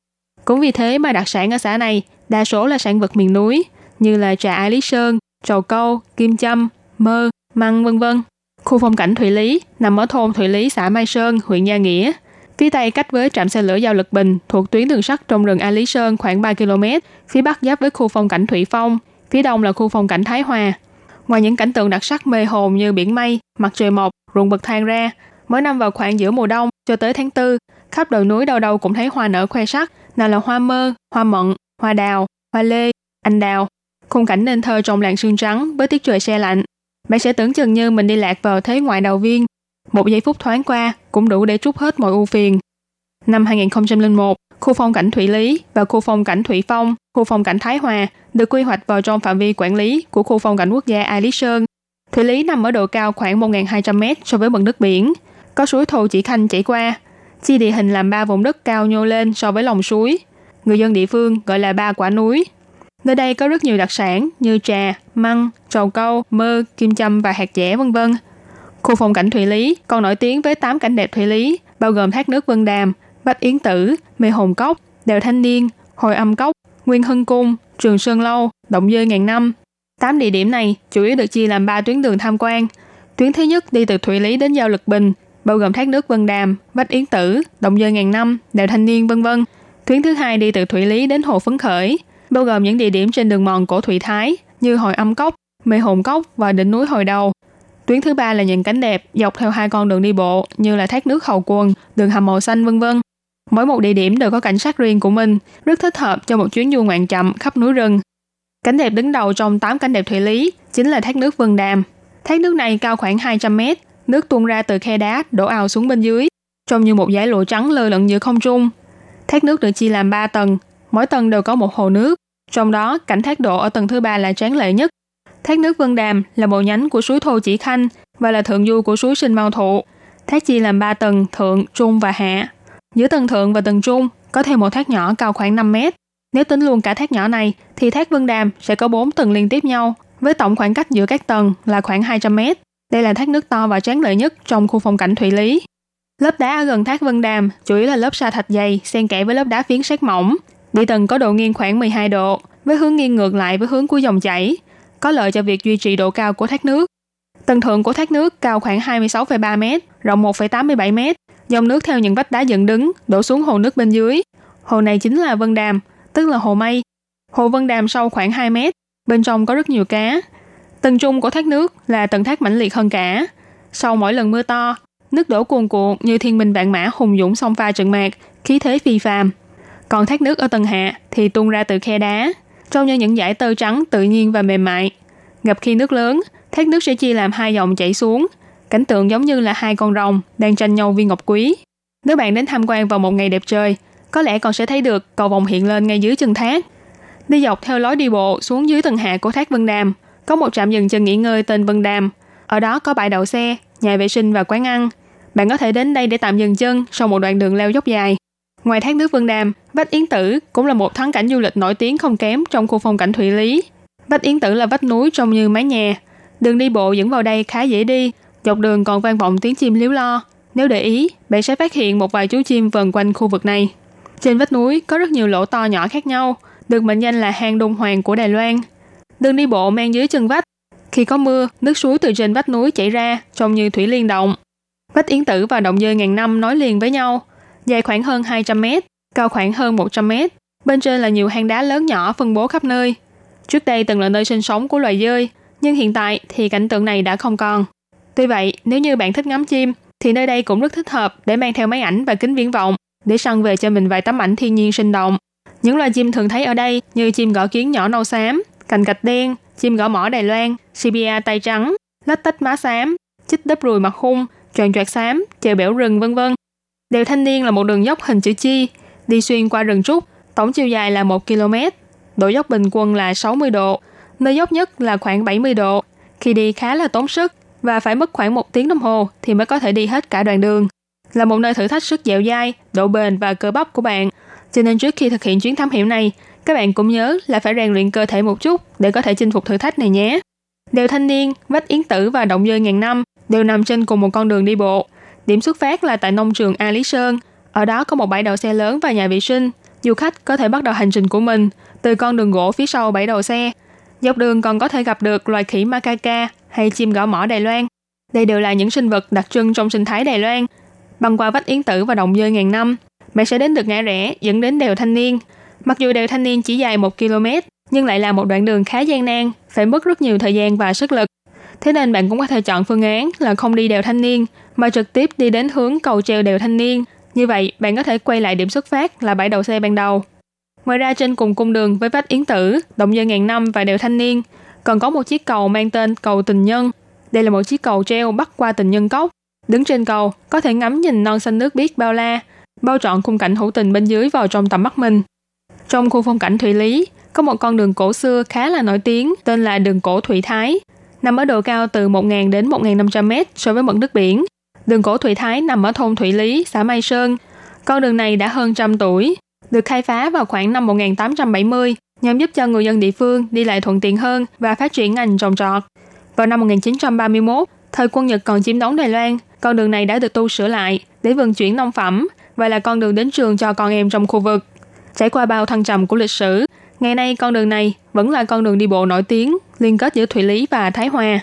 Cũng vì thế mà đặc sản ở xã này đa số là sản vật miền núi như là trà Alishan, trầu câu, kim châm, mơ, măng, vân vân. Khu phong cảnh Thụy Lý nằm ở thôn Thụy Lý, xã Mai Sơn, huyện Gia Nghĩa. Phía tây cách với trạm xe lửa Giao Lực Bình thuộc tuyến đường sắt trong rừng Alishan khoảng ba ki lô mét, phía bắc giáp với khu phong cảnh Thụy Phong, phía đông là khu phong cảnh Thái Hòa. Ngoài những cảnh tượng đặc sắc mê hồn như biển mây, mặt trời mọc, ruộng bậc thang ra, mỗi năm vào khoảng giữa mùa đông cho tới tháng tư, khắp đồi núi đâu đâu cũng thấy hoa nở khoe sắc, nào là hoa mơ, hoa mận, hoa đào, hoa lê, anh đào. Khung cảnh nên thơ trong làn sương trắng với tiết trời se lạnh. Bạn sẽ tưởng chừng như mình đi lạc vào thế ngoại đào viên. Một giây phút thoáng qua cũng đủ để trút hết mọi ưu phiền. Năm hai nghìn không trăm lẻ một, khu phong cảnh Thụy Lý và khu phong cảnh Thụy Phong, khu phong cảnh Thái Hòa được quy hoạch vào trong phạm vi quản lý của khu phong cảnh quốc gia Alishan. Thụy Lý nằm ở độ cao khoảng một nghìn hai trăm mét so với mực nước biển, có suối Thù Chỉ Khanh chảy qua, chia địa hình làm ba vùng đất cao nhô lên so với lòng suối. Người dân địa phương gọi là ba quả núi. Nơi đây có rất nhiều đặc sản như trà, măng, trầu câu, mơ, kim châm và hạt dẻ vân vân. Khu phong cảnh Thụy Lý còn nổi tiếng với tám cảnh đẹp Thụy Lý, bao gồm thác nước Vân Đàm, Bách Yến Tử, Mê Hồn Cốc, Đèo Thanh Niên, Hồi Âm Cốc, Nguyên Hưng Cung, Trường Sơn Lâu, Động Dơi Ngàn Năm. Tám địa điểm này chủ yếu được chia làm ba tuyến đường tham quan. Tuyến thứ nhất đi từ Thụy Lý đến Giao Lực Bình, bao gồm thác nước Vân Đàm, Bách Yến Tử, Động Dơi Ngàn Năm, Đèo Thanh Niên vân vân. Tuyến thứ hai đi từ Thụy Lý đến Hồ Phấn Khởi, bao gồm những địa điểm trên đường mòn cổ Thụy Thái như Hồi Âm Cốc, Mê Hồn Cốc và đỉnh núi Hồi Đầu. Tuyến thứ ba là những cảnh đẹp dọc theo hai con đường đi bộ như là thác nước Hầu Quần, đường hầm màu xanh vân vân. Mỗi một địa điểm đều có cảnh sắc riêng của mình, rất thích hợp cho một chuyến du ngoạn chậm khắp núi rừng. Cảnh đẹp đứng đầu trong tám cảnh đẹp Thụy Lý chính là thác nước Vân Đàm. Thác nước này cao khoảng hai trăm mét, nước tuôn ra từ khe đá đổ ào xuống bên dưới, trông như một dải lụa trắng lơ lửng giữa không trung. Thác nước được chia làm ba tầng, mỗi tầng đều có một hồ nước, trong đó cảnh thác độ ở tầng thứ ba là tráng lệ nhất. Thác nước Vân Đàm là một nhánh của suối Thô Chỉ Khanh và là thượng du của suối Sinh Mao Thụ. Thác chia làm ba tầng, thượng, trung và hạ. Giữa tầng thượng và tầng trung có thêm một thác nhỏ cao khoảng năm mét. Nếu tính luôn cả thác nhỏ này thì thác Vân Đàm sẽ có bốn tầng liên tiếp nhau với tổng khoảng cách giữa các tầng là khoảng hai trăm mét. Đây là thác nước to và tráng lệ nhất trong khu phong cảnh Thụy Lý. Lớp đá ở gần thác Vân Đàm chủ yếu là lớp sa thạch dày xen kẽ với lớp đá phiến sét mỏng. Địa tầng có độ nghiêng khoảng mười hai độ với hướng nghiêng ngược lại với hướng của dòng chảy, có lợi cho việc duy trì độ cao của thác nước. Tầng thượng của thác nước cao khoảng hai mươi sáu phẩy ba mét, rộng một phẩy tám mươi bảy mét. Dòng nước theo những vách đá dựng đứng đổ xuống hồ nước bên dưới. Hồ này chính là Vân Đàm, tức là hồ mây. Hồ Vân Đàm sâu khoảng hai mét, bên trong có rất nhiều cá. Tầng trung của thác nước là tầng thác mãnh liệt hơn cả. Sau mỗi lần mưa to, nước đổ cuồn cuộn như thiên binh vạn mã hùng dũng xông pha trận mạc, khí thế phi phàm. Còn thác nước ở tầng hạ thì tuôn ra từ khe đá, trông như những dải tơ trắng tự nhiên và mềm mại. Gặp khi nước lớn, thác nước sẽ chia làm hai dòng chảy xuống. Cảnh tượng giống như là hai con rồng đang tranh nhau viên ngọc quý. Nếu bạn đến tham quan vào một ngày đẹp trời, có lẽ còn sẽ thấy được cầu vồng hiện lên ngay dưới chân thác. Đi dọc theo lối đi bộ xuống dưới tầng hạ của thác Vân Đàm, có một trạm dừng chân nghỉ ngơi tên Vân Đàm. Ở đó có bãi đậu xe, nhà vệ sinh và quán ăn. Bạn có thể đến đây để tạm dừng chân sau một đoạn đường leo dốc dài. Ngoài thác nước Vân Đàm, Vách Yến Tử cũng là một thắng cảnh du lịch nổi tiếng không kém trong khu phong cảnh Thụy Lý. Vách Yến Tử là vách núi trông như mái nhà. Đường đi bộ dẫn vào đây khá dễ đi, dọc đường còn vang vọng tiếng chim líu lo. Nếu để ý, bạn sẽ phát hiện một vài chú chim vờn quanh khu vực này. Trên vách núi có rất nhiều lỗ to nhỏ khác nhau, được mệnh danh là hang Đông Hoàng của Đài Loan. Đường đi bộ mang dưới chân vách. Khi có mưa, nước suối từ trên vách núi chảy ra, trông như thủy liên động. Vách Yến Tử và động dơi ngàn năm nối liền với nhau, dài khoảng hơn hai trăm mét, cao khoảng hơn một trăm mét. Bên trên là nhiều hang đá lớn nhỏ phân bố khắp nơi. Trước đây từng là nơi sinh sống của loài dơi, nhưng hiện tại thì cảnh tượng này đã không còn. Tuy vậy, nếu như bạn thích ngắm chim, thì nơi đây cũng rất thích hợp để mang theo máy ảnh và kính viễn vọng, để săn về cho mình vài tấm ảnh thiên nhiên sinh động. Những loài chim thường thấy ở đây như chim gõ kiến nhỏ nâu xám, cành cạch đen, chim gõ mỏ Đài Loan, Sibia tay trắng, lách tách má xám, chích đớp ruồi mặt hung, choàng choạc xám, chèo bẻo rừng vân vân. Đèo Thanh Niên là một đường dốc hình chữ chi, đi xuyên qua rừng trúc, tổng chiều dài là một ki lô mét, độ dốc bình quân là sáu mươi độ, nơi dốc nhất là khoảng bảy mươi độ. Khi đi khá là tốn sức và phải mất khoảng một tiếng đồng hồ thì mới có thể đi hết cả đoạn đường. Là một nơi thử thách sức dẻo dai, độ bền và cơ bắp của bạn. Cho nên trước khi thực hiện chuyến thám hiểm này, các bạn cũng nhớ là phải rèn luyện cơ thể một chút để có thể chinh phục thử thách này nhé. Đèo Thanh Niên, Vách Yến Tử và Động Dơi Ngàn Năm đều nằm trên cùng một con đường đi bộ. Điểm xuất phát là tại nông trường A Lý Sơn. Ở đó có một bãi đậu xe lớn và nhà vệ sinh. Du khách có thể bắt đầu hành trình của mình từ con đường gỗ phía sau bãi đậu xe. Dọc đường còn có thể gặp được loài khỉ macaca hay chim gõ mỏ Đài Loan. Đây đều là những sinh vật đặc trưng trong sinh thái Đài Loan. Băng qua Vách Yến Tử và Động Dơi Ngàn Năm, bạn sẽ đến được ngã rẽ dẫn đến đèo Thanh Niên. Mặc dù đèo Thanh Niên chỉ dài một ki lô mét, nhưng lại là một đoạn đường khá gian nan, phải mất rất nhiều thời gian và sức lực. Thế nên bạn cũng có thể chọn phương án là không đi đèo Thanh Niên, mà trực tiếp đi đến hướng cầu treo đèo Thanh Niên. Như vậy, bạn có thể quay lại điểm xuất phát là bãi đậu xe ban đầu. Ngoài ra, trên cùng cung đường với Vách Yến Tử, Động Dơi Ngàn Năm và đèo Thanh Niên, còn có một chiếc cầu mang tên cầu Tình Nhân. Đây là một chiếc cầu treo bắc qua Tình Nhân Cốc. Đứng trên cầu, có thể ngắm nhìn non xanh nước biếc bao la, bao trọn khung cảnh hữu tình bên dưới vào trong tầm mắt mình. Trong khu phong cảnh Thụy Lý, có một con đường cổ xưa khá là nổi tiếng tên là đường cổ Thụy Thái, nằm ở độ cao từ một nghìn đến một nghìn năm trăm mét so với mực nước biển. Đường cổ Thụy Thái nằm ở thôn Thụy Lý, xã Mai Sơn. Con đường này đã hơn trăm tuổi, được khai phá vào khoảng năm một nghìn tám trăm bảy mươi nhằm giúp cho người dân địa phương đi lại thuận tiện hơn và phát triển ngành trồng trọt. Vào năm một nghìn chín trăm ba mươi mốt, thời quân Nhật còn chiếm đóng Đài Loan, con đường này đã được tu sửa lại để vận chuyển nông phẩm và là con đường đến trường cho con em trong khu vực. Trải qua bao thăng trầm của lịch sử, ngày nay con đường này vẫn là con đường đi bộ nổi tiếng liên kết giữa Thụy Lý và Thái Hòa.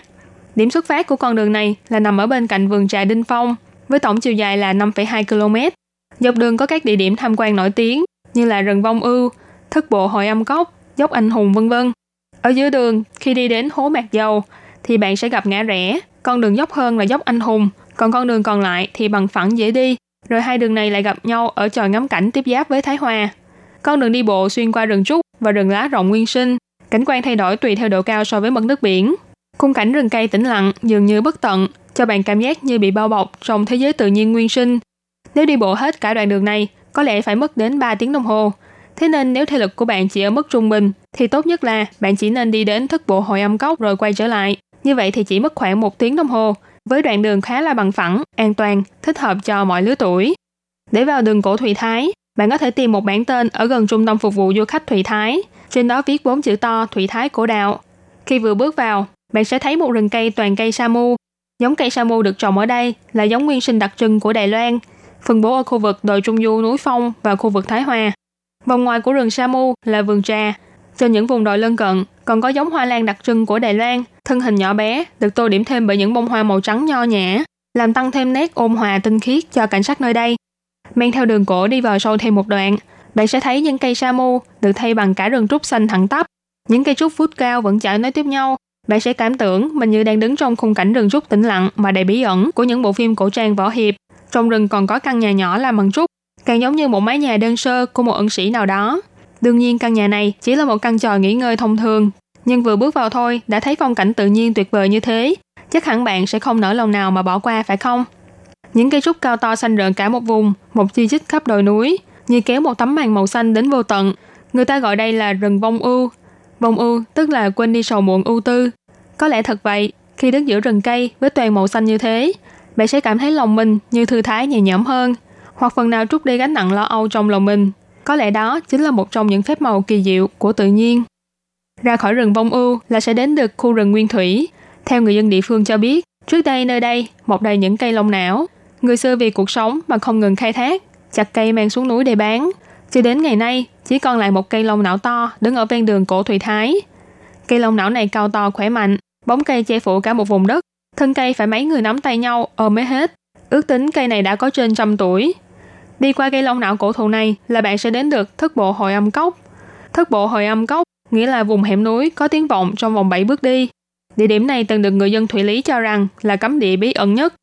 Điểm xuất phát của con đường này là nằm ở bên cạnh vườn trà Đinh Phong, với tổng chiều dài là năm phẩy hai ki lô mét. Dọc đường có các địa điểm tham quan nổi tiếng như là rừng Vong Ưu, thất bộ Hội Âm Cốc, dốc Anh Hùng vân vân. Ở giữa đường, khi đi đến hố Mạc Dầu thì bạn sẽ gặp ngã rẽ, con đường dốc hơn là dốc Anh Hùng, còn con đường còn lại thì bằng phẳng dễ đi. Rồi hai đường này lại gặp nhau ở chòi ngắm cảnh tiếp giáp với Thái Hòa. Con đường đi bộ xuyên qua rừng trúc và rừng lá rộng nguyên sinh, cảnh quan thay đổi tùy theo độ cao so với mực nước biển. Khung cảnh rừng cây tĩnh lặng dường như bất tận, cho bạn cảm giác như bị bao bọc trong thế giới tự nhiên nguyên sinh. Nếu đi bộ hết cả đoạn đường này, có lẽ phải mất đến ba tiếng đồng hồ. Thế nên nếu thể lực của bạn chỉ ở mức trung bình, thì tốt nhất là bạn chỉ nên đi đến thất bộ Hội Âm Cốc rồi quay trở lại. Như vậy thì chỉ mất khoảng một tiếng đồng hồ, với đoạn đường khá là bằng phẳng, an toàn, thích hợp cho mọi lứa tuổi. Để vào đường cổ Thụy Thái, bạn có thể tìm một bảng tên ở gần trung tâm phục vụ du khách Thụy Thái. Trên đó viết bốn chữ to Thụy Thái Cổ Đạo. Khi vừa bước vào, bạn sẽ thấy một rừng cây toàn cây sa mu. Giống cây sa mu được trồng ở đây là giống nguyên sinh đặc trưng của Đài Loan, phân bố ở khu vực đồi Trung Du núi Phong và khu vực Thái Hòa. Vòng ngoài của rừng sa mu là vườn trà. Trên những vùng đồi lân cận còn có giống hoa lan đặc trưng của Đài Loan, thân hình nhỏ bé, được tô điểm thêm bởi những bông hoa màu trắng nho nhã, làm tăng thêm nét ôn hòa tinh khiết cho cảnh sắc nơi đây. Men theo đường cổ đi vào sâu thêm một đoạn, bạn sẽ thấy những cây sa mu được thay bằng cả rừng trúc xanh thẳng tắp. Những cây trúc vút cao vẫn chảy nối tiếp nhau, bạn sẽ cảm tưởng mình như đang đứng trong khung cảnh rừng trúc tĩnh lặng mà đầy bí ẩn của những bộ phim cổ trang võ hiệp. Trong rừng còn có căn nhà nhỏ làm bằng trúc, càng giống như một mái nhà đơn sơ của một ẩn sĩ nào đó. Đương nhiên căn nhà này chỉ là một căn tròi nghỉ ngơi thông thường, nhưng vừa bước vào thôi đã thấy phong cảnh tự nhiên tuyệt vời như thế, chắc hẳn bạn sẽ không nỡ lòng nào mà bỏ qua phải không? Những cây trúc cao to xanh rợn cả một vùng, một chi chít khắp đồi núi, như kéo một tấm màn màu xanh đến vô tận. Người ta gọi đây là rừng vong ưu. Vong ưu tức là quên đi sầu muộn ưu tư. Có lẽ thật vậy, khi đứng giữa rừng cây với toàn màu xanh như thế, bạn sẽ cảm thấy lòng mình như thư thái nhẹ nhõm hơn, hoặc phần nào trút đi gánh nặng lo âu trong lòng mình. Có lẽ đó chính là một trong những phép màu kỳ diệu của tự nhiên. Ra khỏi rừng vong ưu là sẽ đến được khu rừng nguyên thủy. Theo người dân địa phương cho biết, trước đây nơi đây mọc đầy những cây long não. Người xưa vì cuộc sống mà không ngừng khai thác, chặt cây mang xuống núi để bán. Cho đến ngày nay, chỉ còn lại một cây long não to đứng ở ven đường cổ Thụy Thái. Cây long não này cao to khỏe mạnh, bóng cây che phủ cả một vùng đất. Thân cây phải mấy người nắm tay nhau ôm mới hết. Ước tính cây này đã có trên trăm tuổi. Đi qua cây long não cổ thụ này là bạn sẽ đến được thất bộ hội âm cốc. Thất bộ hội âm cốc nghĩa là vùng hẻm núi có tiếng vọng trong vòng bảy bước đi. Địa điểm này từng được người dân Thụy Lý cho rằng là cấm địa bí ẩn nhất.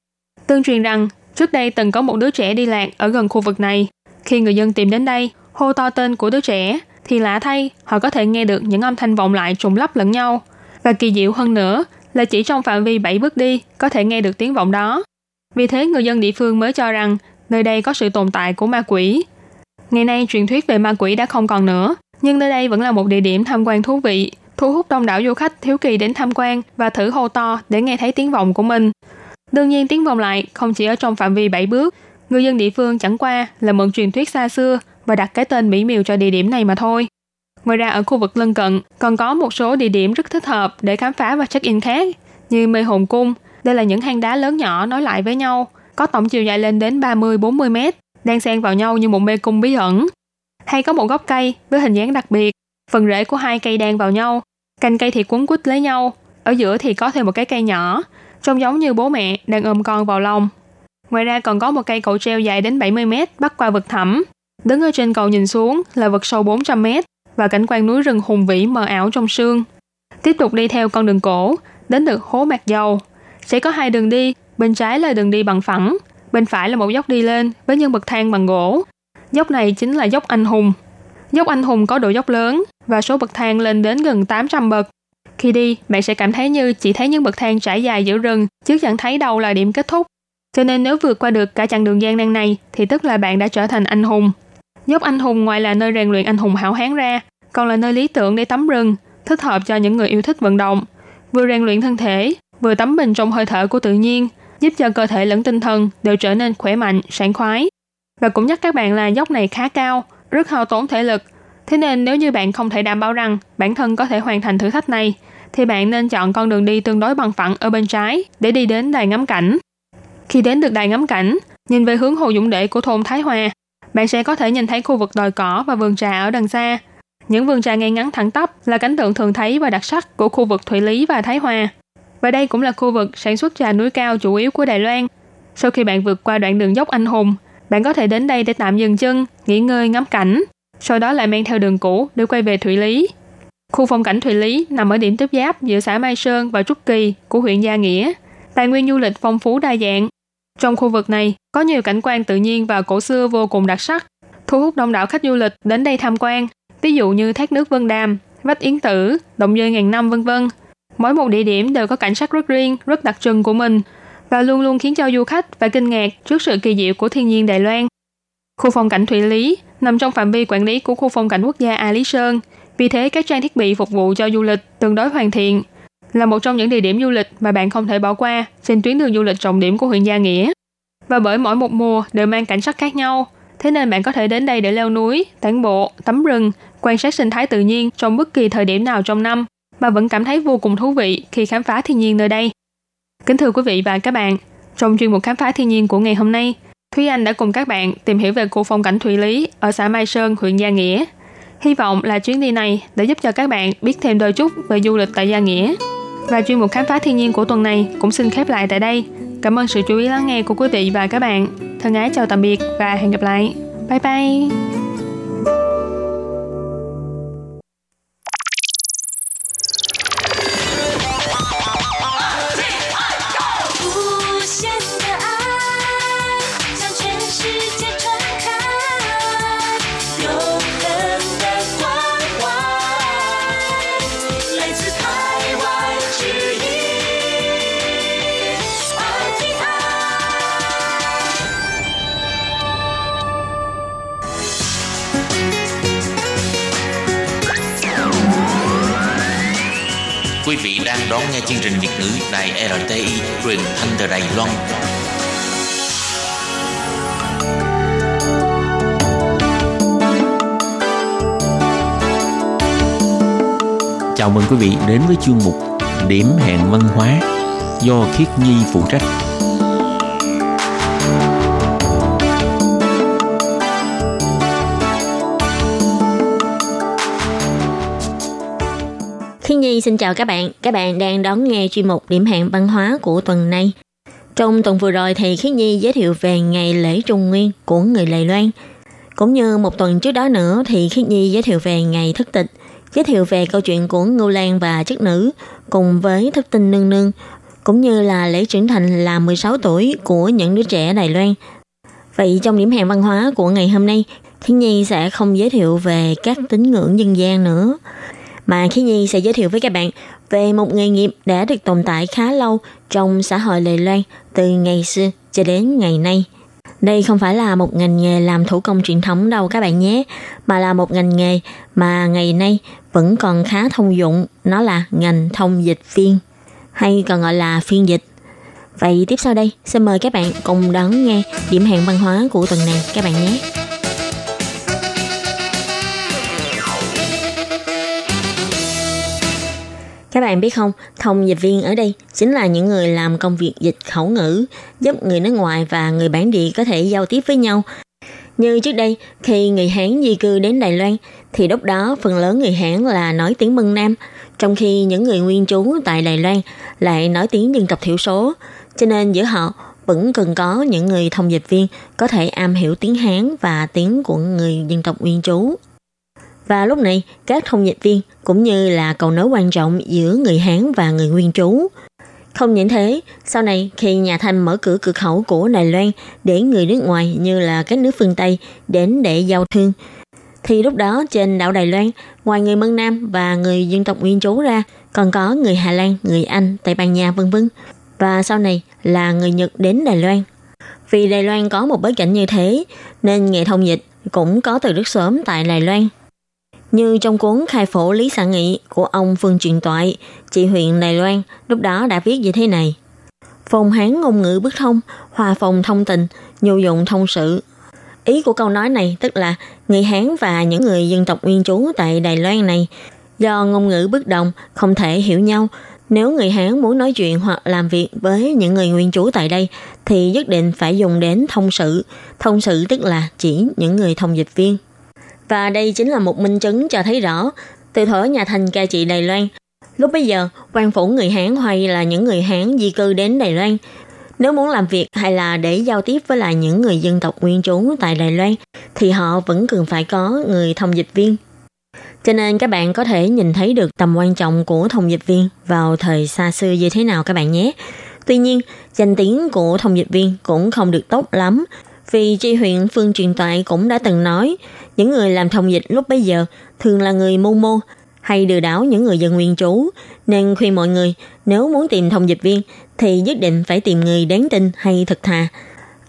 Tương truyền rằng trước đây từng có một đứa trẻ đi lạc ở gần khu vực này. Khi người dân tìm đến đây, hô to tên của đứa trẻ, thì lạ thay họ có thể nghe được những âm thanh vọng lại trùng lấp lẫn nhau. Và kỳ diệu hơn nữa là chỉ trong phạm vi bảy bước đi có thể nghe được tiếng vọng đó. Vì thế người dân địa phương mới cho rằng nơi đây có sự tồn tại của ma quỷ. Ngày nay truyền thuyết về ma quỷ đã không còn nữa, nhưng nơi đây vẫn là một địa điểm tham quan thú vị, thu hút đông đảo du khách hiếu kỳ đến tham quan và thử hô to để nghe thấy tiếng vọng của mình. Đương nhiên tiếng vọng lại không chỉ ở trong phạm vi bảy bước, người dân địa phương chẳng qua là mượn truyền thuyết xa xưa và đặt cái tên mỹ miều cho địa điểm này mà thôi. Ngoài ra ở khu vực lân cận còn có một số địa điểm rất thích hợp để khám phá và check-in khác, như Mê Hồn Cung. Đây là những hang đá lớn nhỏ nối lại với nhau, có tổng chiều dài lên đến ba mươi đến bốn mươi mét, đang xen vào nhau như một mê cung bí ẩn. Hay có một gốc cây với hình dáng đặc biệt, phần rễ của hai cây đan vào nhau, cành cây thì quấn quít lấy nhau, ở giữa thì có thêm một cái cây nhỏ, trông giống như bố mẹ đang ôm con vào lòng. Ngoài ra còn có một cây cầu treo dài đến bảy mươi mét bắc qua vực thẳm. Đứng ở trên cầu nhìn xuống là vực sâu bốn trăm mét và cảnh quan núi rừng hùng vĩ mờ ảo trong sương. Tiếp tục đi theo con đường cổ, đến được hố Mạc Dầu. Sẽ có hai đường đi, bên trái là đường đi bằng phẳng, bên phải là một dốc đi lên với những bậc thang bằng gỗ. Dốc này chính là dốc Anh Hùng. Dốc Anh Hùng có độ dốc lớn và số bậc thang lên đến gần tám trăm bậc. Khi đi, bạn sẽ cảm thấy như chỉ thấy những bậc thang trải dài giữa rừng, chứ chẳng thấy đâu là điểm kết thúc. Cho nên nếu vượt qua được cả chặng đường gian nan này thì tức là bạn đã trở thành anh hùng. Dốc Anh Hùng ngoài là nơi rèn luyện anh hùng hảo hán ra, còn là nơi lý tưởng để tắm rừng, thích hợp cho những người yêu thích vận động. Vừa rèn luyện thân thể, vừa tắm mình trong hơi thở của tự nhiên, giúp cho cơ thể lẫn tinh thần đều trở nên khỏe mạnh, sảng khoái. Và cũng nhắc các bạn là dốc này khá cao, rất hao tốn thể lực. Thế nên nếu như bạn không thể đảm bảo rằng bản thân có thể hoàn thành thử thách này, thì bạn nên chọn con đường đi tương đối bằng phẳng ở bên trái để đi đến đài ngắm cảnh. Khi đến được đài ngắm cảnh, nhìn về hướng Hồ Dũng Đệ của thôn Thái Hòa, bạn sẽ có thể nhìn thấy khu vực đồi cỏ và vườn trà ở đằng xa. Những vườn trà ngay ngắn thẳng tắp là cảnh tượng thường thấy và đặc sắc của khu vực Thụy Lý và Thái Hòa. Và đây cũng là khu vực sản xuất trà núi cao chủ yếu của Đài Loan. Sau khi bạn vượt qua đoạn đường dốc Anh Hùng, bạn có thể đến đây để tạm dừng chân, nghỉ ngơi ngắm cảnh, sau đó lại men theo đường cũ để quay về Thụy Lý. Khu phong cảnh Thụy Lý nằm ở điểm tiếp giáp giữa xã Mai Sơn và Trúc Kỳ của huyện Gia Nghĩa, tài nguyên du lịch phong phú đa dạng. Trong khu vực này có nhiều cảnh quan tự nhiên và cổ xưa vô cùng đặc sắc, thu hút đông đảo khách du lịch đến đây tham quan, ví dụ như thác nước Vân Đàm, vách Yến Tử, động dơi ngàn năm vân vân. Mỗi một địa điểm đều có cảnh sắc rất riêng, rất đặc trưng của mình và luôn luôn khiến cho du khách phải kinh ngạc trước sự kỳ diệu của thiên nhiên Đài Loan. Khu phong cảnh Thụy Lý nằm trong phạm vi quản lý của khu phong cảnh quốc gia A Lý Sơn, vì thế các trang thiết bị phục vụ cho du lịch tương đối hoàn thiện, là một trong những địa điểm du lịch mà bạn không thể bỏ qua trên tuyến đường du lịch trọng điểm của huyện Gia Nghĩa. Và bởi mỗi một mùa đều mang cảnh sắc khác nhau, thế nên bạn có thể đến đây để leo núi, tản bộ, tắm rừng, quan sát sinh thái tự nhiên trong bất kỳ thời điểm nào trong năm, mà vẫn cảm thấy vô cùng thú vị khi khám phá thiên nhiên nơi đây. Kính thưa quý vị và các bạn, trong chuyên mục khám phá thiên nhiên của ngày hôm nay, Thúy Anh đã cùng các bạn tìm hiểu về khu phong cảnh Thụy Lý ở xã Mai Sơn, huyện Gia Nghĩa. Hy vọng là chuyến đi này đã giúp cho các bạn biết thêm đôi chút về du lịch tại Gia Nghĩa. Và chuyên mục khám phá thiên nhiên của tuần này cũng xin khép lại tại đây. Cảm ơn sự chú ý lắng nghe của quý vị và các bạn. Thân ái chào tạm biệt và hẹn gặp lại. Bye bye! Quý vị đang đón nghe chương trình Việt ngữ Đài rờ tê i truyền thanh từ Đài Loan. Chào mừng quý vị đến với chuyên mục Điểm hẹn văn hóa do Khiết Nhi phụ trách. Xin chào các bạn, các bạn đang đón nghe chuyên mục Điểm hẹn văn hóa của tuần này. Trong tuần vừa rồi thì Khiết Nhi giới thiệu về ngày lễ Trung Nguyên của người Đài Loan. Cũng như một tuần trước đó nữa thì Khiết Nhi giới thiệu về ngày Thất Tịch, giới thiệu về câu chuyện của Ngưu Lang và Chất Nữ cùng với Thất Tinh Nương Nương, cũng như là lễ trưởng thành là mười sáu tuổi của những đứa trẻ Đài Loan. Vậy trong Điểm hẹn văn hóa của ngày hôm nay, Khiết Nhi sẽ không giới thiệu về các tín ngưỡng dân gian nữa, mà Khí Nhi sẽ giới thiệu với các bạn về một nghề nghiệp đã được tồn tại khá lâu trong xã hội Đài Loan từ ngày xưa cho đến ngày nay. Đây không phải là một ngành nghề làm thủ công truyền thống đâu các bạn nhé, mà là một ngành nghề mà ngày nay vẫn còn khá thông dụng, nó là ngành thông dịch viên, hay còn gọi là phiên dịch. Vậy tiếp sau đây, xin mời các bạn cùng đón nghe Điểm hẹn văn hóa của tuần này các bạn nhé. Các bạn biết không, thông dịch viên ở đây chính là những người làm công việc dịch khẩu ngữ, giúp người nước ngoài và người bản địa có thể giao tiếp với nhau. Như trước đây, khi người Hán di cư đến Đài Loan, thì lúc đó phần lớn người Hán là nói tiếng Mân Nam, trong khi những người nguyên trú tại Đài Loan lại nói tiếng dân tộc thiểu số, cho nên giữa họ vẫn cần có những người thông dịch viên có thể am hiểu tiếng Hán và tiếng của người dân tộc nguyên trú. Và lúc này, các thông dịch viên cũng như là cầu nối quan trọng giữa người Hán và người nguyên trú. Không những thế, sau này khi nhà Thanh mở cửa cửa khẩu của Đài Loan để người nước ngoài như là các nước phương Tây đến để giao thương, thì lúc đó trên đảo Đài Loan, ngoài người Mân Nam và người dân tộc nguyên trú ra, còn có người Hà Lan, người Anh, Tây Ban Nha vân vân. Và sau này là người Nhật đến Đài Loan. Vì Đài Loan có một bối cảnh như thế, nên nghề thông dịch cũng có từ rất sớm tại Đài Loan. Như trong cuốn Khai phổ Lý Sản Nghị của ông Phương Truyền Tội, chị huyện Đài Loan lúc đó đã viết như thế này: Phồn Hán ngôn ngữ bức thông, hòa phòng thông tình, nhu dụng thông sự. Ý của câu nói này tức là người Hán và những người dân tộc nguyên trú tại Đài Loan này do ngôn ngữ bất đồng không thể hiểu nhau. Nếu người Hán muốn nói chuyện hoặc làm việc với những người nguyên trú tại đây thì nhất định phải dùng đến thông sự. Thông sự tức là chỉ những người thông dịch viên. Và đây chính là một minh chứng cho thấy rõ, từ thuở nhà Thanh cai trị Đài Loan, lúc bấy giờ, quan phủ người Hán hay là những người Hán di cư đến Đài Loan, nếu muốn làm việc hay là để giao tiếp với lại những người dân tộc nguyên trú tại Đài Loan, thì họ vẫn cần phải có người thông dịch viên. Cho nên các bạn có thể nhìn thấy được tầm quan trọng của thông dịch viên vào thời xa xưa như thế nào các bạn nhé. Tuy nhiên, danh tiếng của thông dịch viên cũng không được tốt lắm, vì tri huyện Phương Truyền Tội cũng đã từng nói, những người làm thông dịch lúc bấy giờ thường là người mưu mô hay lừa đảo những người dân nguyên trú, nên khuyên mọi người nếu muốn tìm thông dịch viên thì nhất định phải tìm người đáng tin hay thật thà.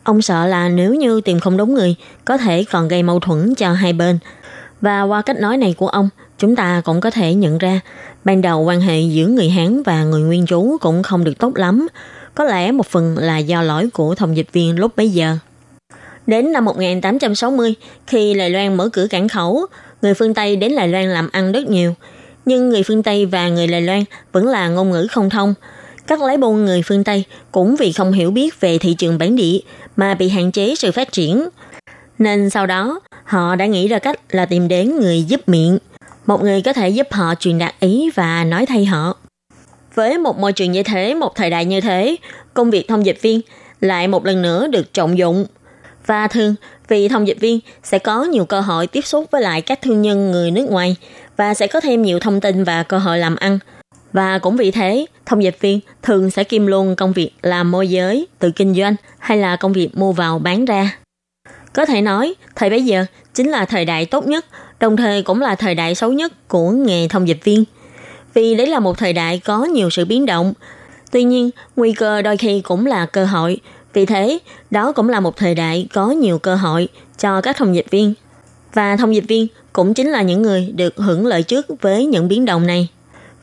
Ông sợ là nếu như tìm không đúng người có thể còn gây mâu thuẫn cho hai bên. Và qua cách nói này của ông, chúng ta cũng có thể nhận ra ban đầu quan hệ giữa người Hán và người nguyên trú cũng không được tốt lắm, có lẽ một phần là do lỗi của thông dịch viên lúc bấy giờ. Đến năm một nghìn tám trăm sáu mươi, khi Đài Loan mở cửa cảng khẩu, người phương Tây đến Đài Loan làm ăn rất nhiều. Nhưng người phương Tây và người Đài Loan vẫn là ngôn ngữ không thông. Các lái buôn người phương Tây cũng vì không hiểu biết về thị trường bản địa mà bị hạn chế sự phát triển. Nên sau đó, họ đã nghĩ ra cách là tìm đến người giúp miệng, một người có thể giúp họ truyền đạt ý và nói thay họ. Với một môi trường như thế, một thời đại như thế, công việc thông dịch viên lại một lần nữa được trọng dụng. Và thường, vì thông dịch viên sẽ có nhiều cơ hội tiếp xúc với lại các thương nhân người nước ngoài và sẽ có thêm nhiều thông tin và cơ hội làm ăn. Và cũng vì thế, thông dịch viên thường sẽ kiêm luôn công việc làm môi giới, tự kinh doanh hay là công việc mua vào bán ra. Có thể nói, thời bấy giờ chính là thời đại tốt nhất, đồng thời cũng là thời đại xấu nhất của nghề thông dịch viên. Vì đấy là một thời đại có nhiều sự biến động. Tuy nhiên, nguy cơ đôi khi cũng là cơ hội. Vì thế, đó cũng là một thời đại có nhiều cơ hội cho các thông dịch viên. Và thông dịch viên cũng chính là những người được hưởng lợi trước với những biến động này.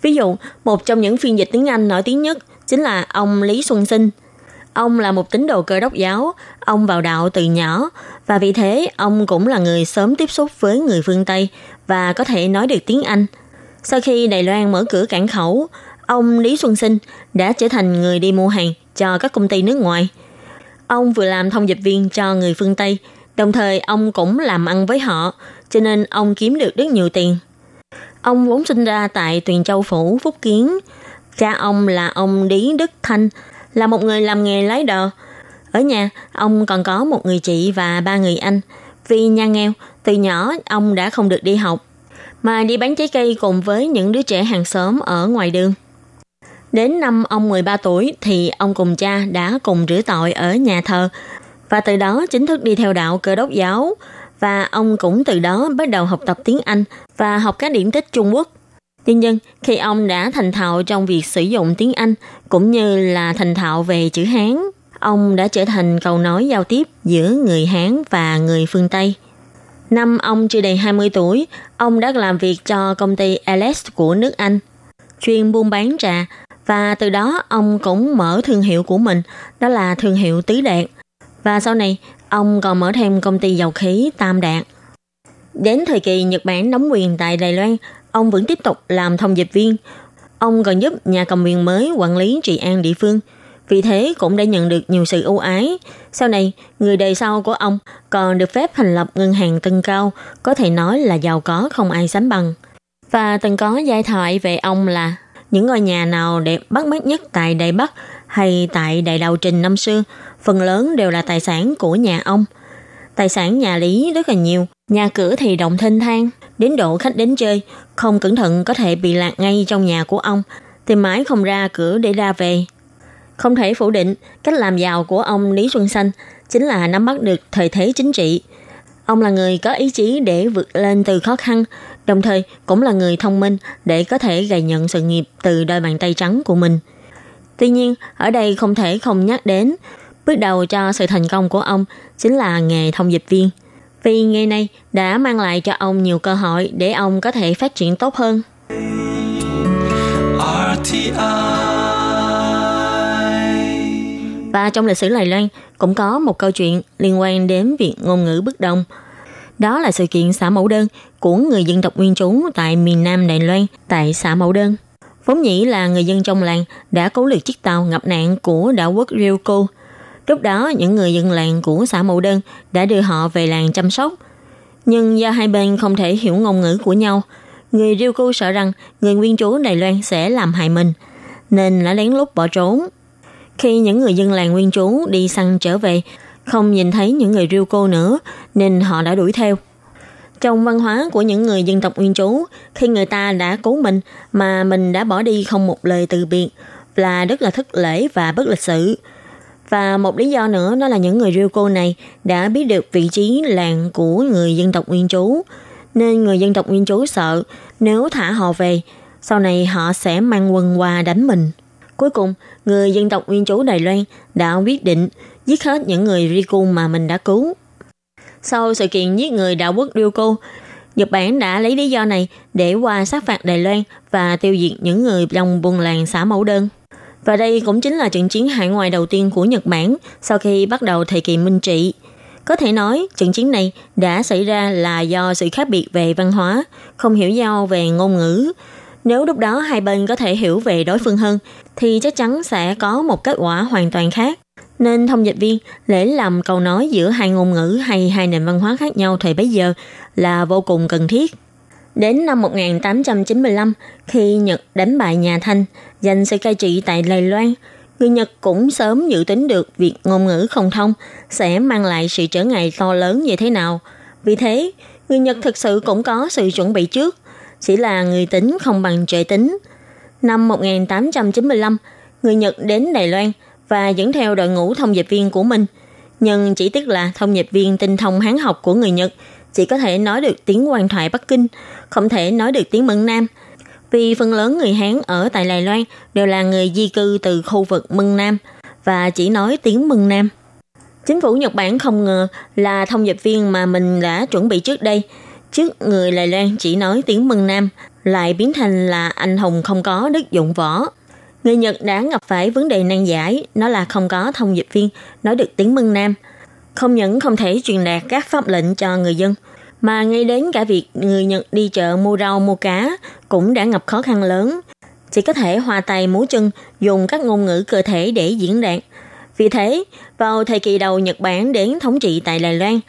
Ví dụ, một trong những phiên dịch tiếng Anh nổi tiếng nhất chính là ông Lý Xuân Sinh. Ông là một tín đồ Cơ Đốc giáo, ông vào đạo từ nhỏ, và vì thế ông cũng là người sớm tiếp xúc với người phương Tây và có thể nói được tiếng Anh. Sau khi Đài Loan mở cửa cảng khẩu, ông Lý Xuân Sinh đã trở thành người đi mua hàng cho các công ty nước ngoài. Ông vừa làm thông dịch viên cho người phương Tây, đồng thời ông cũng làm ăn với họ, cho nên ông kiếm được rất nhiều tiền. Ông vốn sinh ra tại Tuyền Châu Phủ, Phúc Kiến. Cha ông là ông Đí Đức Thanh, là một người làm nghề lái đò. Ở nhà, ông còn có một người chị và ba người anh. Vì nhà nghèo, từ nhỏ ông đã không được đi học, mà đi bán trái cây cùng với những đứa trẻ hàng xóm ở ngoài đường. Đến năm ông mười ba tuổi thì ông cùng cha đã cùng rửa tội ở nhà thờ, và từ đó chính thức đi theo đạo Cơ Đốc giáo, và ông cũng từ đó bắt đầu học tập tiếng Anh và học các điển tích Trung Quốc. Tuy nhiên, khi ông đã thành thạo trong việc sử dụng tiếng Anh cũng như là thành thạo về chữ Hán, ông đã trở thành cầu nối giao tiếp giữa người Hán và người phương Tây. Năm ông chưa đầy hai mươi tuổi, ông đã làm việc cho công ty Alex của nước Anh, chuyên buôn bán trà, và từ đó ông cũng mở thương hiệu của mình, đó là thương hiệu Tứ Đạt. Và sau này, ông còn mở thêm công ty dầu khí Tam Đạt. Đến thời kỳ Nhật Bản đóng quyền tại Đài Loan, ông vẫn tiếp tục làm thông dịch viên. Ông còn giúp nhà cầm quyền mới quản lý trị an địa phương, vì thế cũng đã nhận được nhiều sự ưu ái. Sau này, người đời sau của ông còn được phép thành lập ngân hàng Tân Cao, có thể nói là giàu có không ai sánh bằng. Và từng có giai thoại về ông là những ngôi nhà nào đẹp bắt mắt nhất tại Đài Bắc hay tại Đài Đào Trình năm xưa, phần lớn đều là tài sản của nhà ông. Tài sản nhà Lý rất là nhiều, nhà cửa thì rộng thênh thang, đến độ khách đến chơi, không cẩn thận có thể bị lạc ngay trong nhà của ông, tìm mãi không ra cửa để ra về. Không thể phủ định, cách làm giàu của ông Lý Xuân Sinh chính là nắm bắt được thời thế chính trị. Ông là người có ý chí để vượt lên từ khó khăn, đồng thời cũng là người thông minh để có thể gầy nhận sự nghiệp từ đôi bàn tay trắng của mình. Tuy nhiên, ở đây không thể không nhắc đến, bước đầu cho sự thành công của ông chính là nghề thông dịch viên. Vì nghề này đã mang lại cho ông nhiều cơ hội để ông có thể phát triển tốt hơn. rờ tê i Và trong lịch sử Đài Loan cũng có một câu chuyện liên quan đến việc ngôn ngữ bất đồng. Đó là sự kiện xã Mẫu Đơn của người dân tộc nguyên trú tại miền Nam Đài Loan tại xã Mẫu Đơn. Vốn nhĩ là người dân trong làng đã cứu được chiếc tàu ngập nạn của đảo quốc Ryukyu. Lúc đó, những người dân làng của xã Mậu Đơn đã đưa họ về làng chăm sóc. Nhưng do hai bên không thể hiểu ngôn ngữ của nhau, người Ryukyu sợ rằng người nguyên trú Đài Loan sẽ làm hại mình, nên đã lén lút bỏ trốn. Khi những người dân làng nguyên trú đi săn trở về, không nhìn thấy những người Ryukyu nữa, nên họ đã đuổi theo. Trong văn hóa của những người dân tộc nguyên trú, khi người ta đã cứu mình mà mình đã bỏ đi không một lời từ biệt, là rất là thất lễ và bất lịch sự. Và một lý do nữa đó là những người Ryukyu này đã biết được vị trí làng của người dân tộc nguyên trú, nên người dân tộc nguyên trú sợ nếu thả họ về, sau này họ sẽ mang quân qua đánh mình. Cuối cùng, người dân tộc nguyên trú Đài Loan đã quyết định giết hết những người Ryukyu mà mình đã cứu. Sau sự kiện giết người đảo quốc Ryukyu, Nhật Bản đã lấy lý do này để qua sát phạt Đài Loan và tiêu diệt những người trong buôn làng xã Mẫu Đơn. Và đây cũng chính là trận chiến hải ngoại đầu tiên của Nhật Bản sau khi bắt đầu thời kỳ Minh trị. Có thể nói, trận chiến này đã xảy ra là do sự khác biệt về văn hóa, không hiểu nhau về ngôn ngữ. Nếu lúc đó hai bên có thể hiểu về đối phương hơn, thì chắc chắn sẽ có một kết quả hoàn toàn khác. Nên thông dịch viên để làm cầu nối giữa hai ngôn ngữ hay hai nền văn hóa khác nhau thời bấy giờ là vô cùng cần thiết. Đến năm một nghìn tám trăm chín mươi lăm, khi Nhật đánh bại nhà Thanh, giành sự cai trị tại Đài Loan, người Nhật cũng sớm dự tính được việc ngôn ngữ không thông sẽ mang lại sự trở ngại to lớn như thế nào. Vì thế, người Nhật thực sự cũng có sự chuẩn bị trước, chỉ là người tính không bằng trời tính. Năm một nghìn tám trăm chín mươi lăm, người Nhật đến Đài Loan và dẫn theo đội ngũ thông dịch viên của mình. Nhưng chỉ tiếc là thông dịch viên tinh thông Hán học của người Nhật chỉ có thể nói được tiếng quan thoại Bắc Kinh, không thể nói được tiếng Mân Nam. Vì phần lớn người Hán ở tại Đài Loan đều là người di cư từ khu vực Mân Nam và chỉ nói tiếng Mân Nam. Chính phủ Nhật Bản không ngờ là thông dịch viên mà mình đã chuẩn bị trước đây, trước người Đài Loan chỉ nói tiếng Mân Nam lại biến thành là anh hùng không có đức dụng võ. Người Nhật đã gặp phải vấn đề nan giải, nó là không có thông dịch viên nói được tiếng Mân Nam. Không những không thể truyền đạt các pháp lệnh cho người dân, mà ngay đến cả việc người Nhật đi chợ mua rau mua cá cũng đã gặp khó khăn lớn. Chỉ có thể hòa tay múa chân, dùng các ngôn ngữ cơ thể để diễn đạt. Vì thế, vào thời kỳ đầu Nhật Bản đến thống trị tại Đài Loan,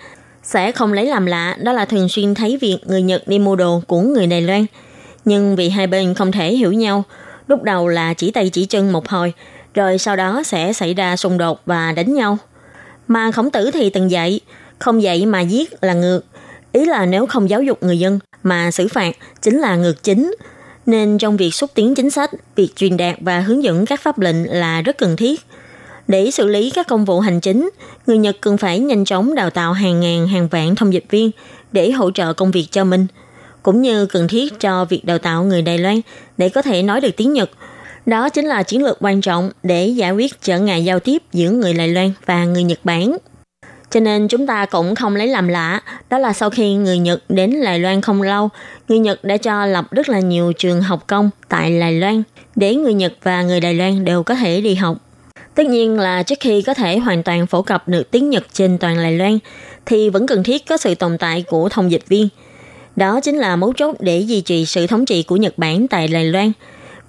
sẽ không lấy làm lạ đó là thường xuyên thấy việc người Nhật đi mua đồ của người Đài Loan. Nhưng vì hai bên không thể hiểu nhau, lúc đầu là chỉ tay chỉ chân một hồi, rồi sau đó sẽ xảy ra xung đột và đánh nhau. Mà Khổng Tử thì từng dạy, không dạy mà giết là ngược. Ý là nếu không giáo dục người dân mà xử phạt chính là ngược chính. Nên trong việc xúc tiến chính sách, việc truyền đạt và hướng dẫn các pháp lệnh là rất cần thiết. Để xử lý các công vụ hành chính, người Nhật cần phải nhanh chóng đào tạo hàng ngàn hàng vạn thông dịch viên để hỗ trợ công việc cho mình, cũng như cần thiết cho việc đào tạo người Đài Loan để có thể nói được tiếng Nhật. Đó chính là chiến lược quan trọng để giải quyết trở ngại giao tiếp giữa người Đài Loan và người Nhật Bản. Cho nên chúng ta cũng không lấy làm lạ, đó là sau khi người Nhật đến Đài Loan không lâu, người Nhật đã cho lập rất là nhiều trường học công tại Đài Loan, để người Nhật và người Đài Loan đều có thể đi học. Tất nhiên là trước khi có thể hoàn toàn phổ cập được tiếng Nhật trên toàn Đài Loan, thì vẫn cần thiết có sự tồn tại của thông dịch viên. Đó chính là mấu chốt để duy trì sự thống trị của Nhật Bản tại Đài Loan.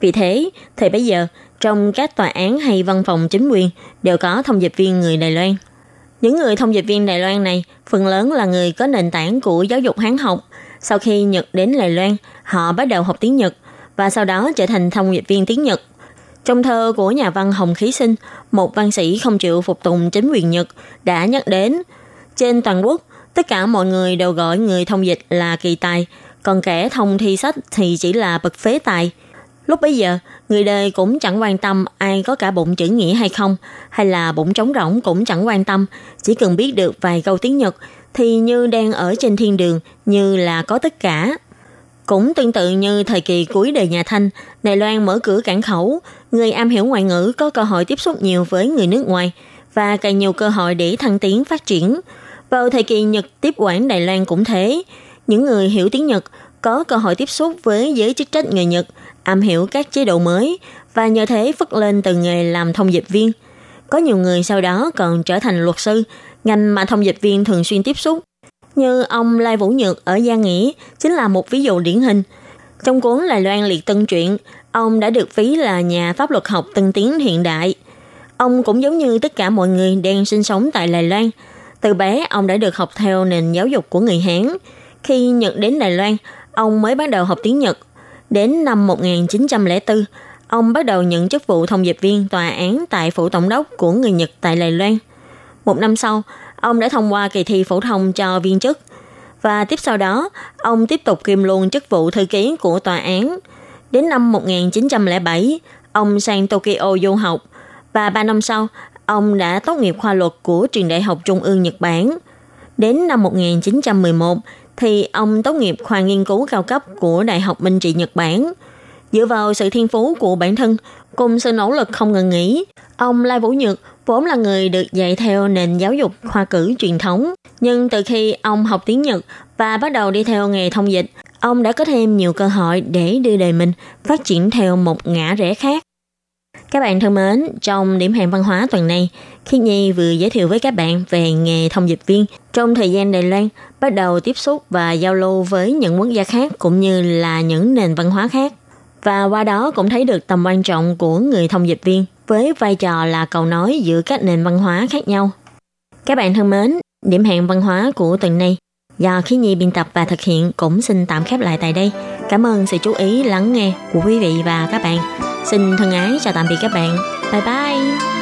Vì thế, thời bấy giờ, trong các tòa án hay văn phòng chính quyền đều có thông dịch viên người Đài Loan. Những người thông dịch viên Đài Loan này phần lớn là người có nền tảng của giáo dục Hán học. Sau khi Nhật đến Đài Loan, họ bắt đầu học tiếng Nhật và sau đó trở thành thông dịch viên tiếng Nhật. Trong thơ của nhà văn Hồng Khí Sinh, một văn sĩ không chịu phục tùng chính quyền Nhật đã nhắc đến, trên toàn quốc, tất cả mọi người đều gọi người thông dịch là kỳ tài, còn kẻ thông thi sách thì chỉ là bậc phế tài. Lúc bấy giờ, người đời cũng chẳng quan tâm ai có cả bụng chữ nghĩa hay không, hay là bụng trống rỗng cũng chẳng quan tâm, chỉ cần biết được vài câu tiếng Nhật thì như đang ở trên thiên đường, như là có tất cả. Cũng tương tự như thời kỳ cuối đời nhà Thanh, Đài Loan mở cửa cảng khẩu, người am hiểu ngoại ngữ có cơ hội tiếp xúc nhiều với người nước ngoài và càng nhiều cơ hội để thăng tiến phát triển. Vào thời kỳ Nhật tiếp quản Đài Loan cũng thế, những người hiểu tiếng Nhật có cơ hội tiếp xúc với giới chức trách người Nhật, am hiểu các chế độ mới và nhờ thế phất lên từ nghề làm thông dịch viên. Có nhiều người sau đó còn trở thành luật sư, ngành mà thông dịch viên thường xuyên tiếp xúc. Như ông Lai Vũ Nhược ở Gia Nghĩa chính là một ví dụ điển hình. Trong cuốn Đài Loan Liệt Tân Truyện, ông đã được ví là nhà pháp luật học tân tiến hiện đại. Ông cũng giống như tất cả mọi người đang sinh sống tại Đài Loan. Từ bé, ông đã được học theo nền giáo dục của người Hán. Khi Nhật đến Đài Loan, ông mới bắt đầu học tiếng Nhật. Đến năm một nghìn chín trăm lẻ tư, ông bắt đầu nhận chức vụ thông dịch viên tòa án tại phủ tổng đốc của người Nhật tại Đài Loan. Một năm sau, ông đã thông qua kỳ thi phổ thông cho viên chức. Và tiếp sau đó, ông tiếp tục kiêm luôn chức vụ thư ký của tòa án. Đến năm một nghìn chín trăm lẻ bảy, ông sang Tokyo du học. Và ba năm sau, ông đã tốt nghiệp khoa luật của trường Đại học Trung ương Nhật Bản. Đến năm một nghìn chín trăm mười một, thì ông tốt nghiệp khoa nghiên cứu cao cấp của Đại học Minh trị Nhật Bản. Dựa vào sự thiên phú của bản thân, cùng sự nỗ lực không ngừng nghỉ, ông Lai Vũ Nhược vốn là người được dạy theo nền giáo dục khoa cử truyền thống. Nhưng từ khi ông học tiếng Nhật và bắt đầu đi theo nghề thông dịch, ông đã có thêm nhiều cơ hội để đưa đời mình phát triển theo một ngã rẽ khác. Các bạn thân mến, trong điểm hẹn văn hóa tuần này, Khiết Nhi vừa giới thiệu với các bạn về nghề thông dịch viên trong thời gian Đài Loan bắt đầu tiếp xúc và giao lưu với những quốc gia khác cũng như là những nền văn hóa khác. Và qua đó cũng thấy được tầm quan trọng của người thông dịch viên với vai trò là cầu nối giữa các nền văn hóa khác nhau. Các bạn thân mến, điểm hẹn văn hóa của tuần này do Khiết Nhi biên tập và thực hiện cũng xin tạm khép lại tại đây. Cảm ơn sự chú ý lắng nghe của quý vị và các bạn. Xin thân ái chào tạm biệt các bạn. Bye bye!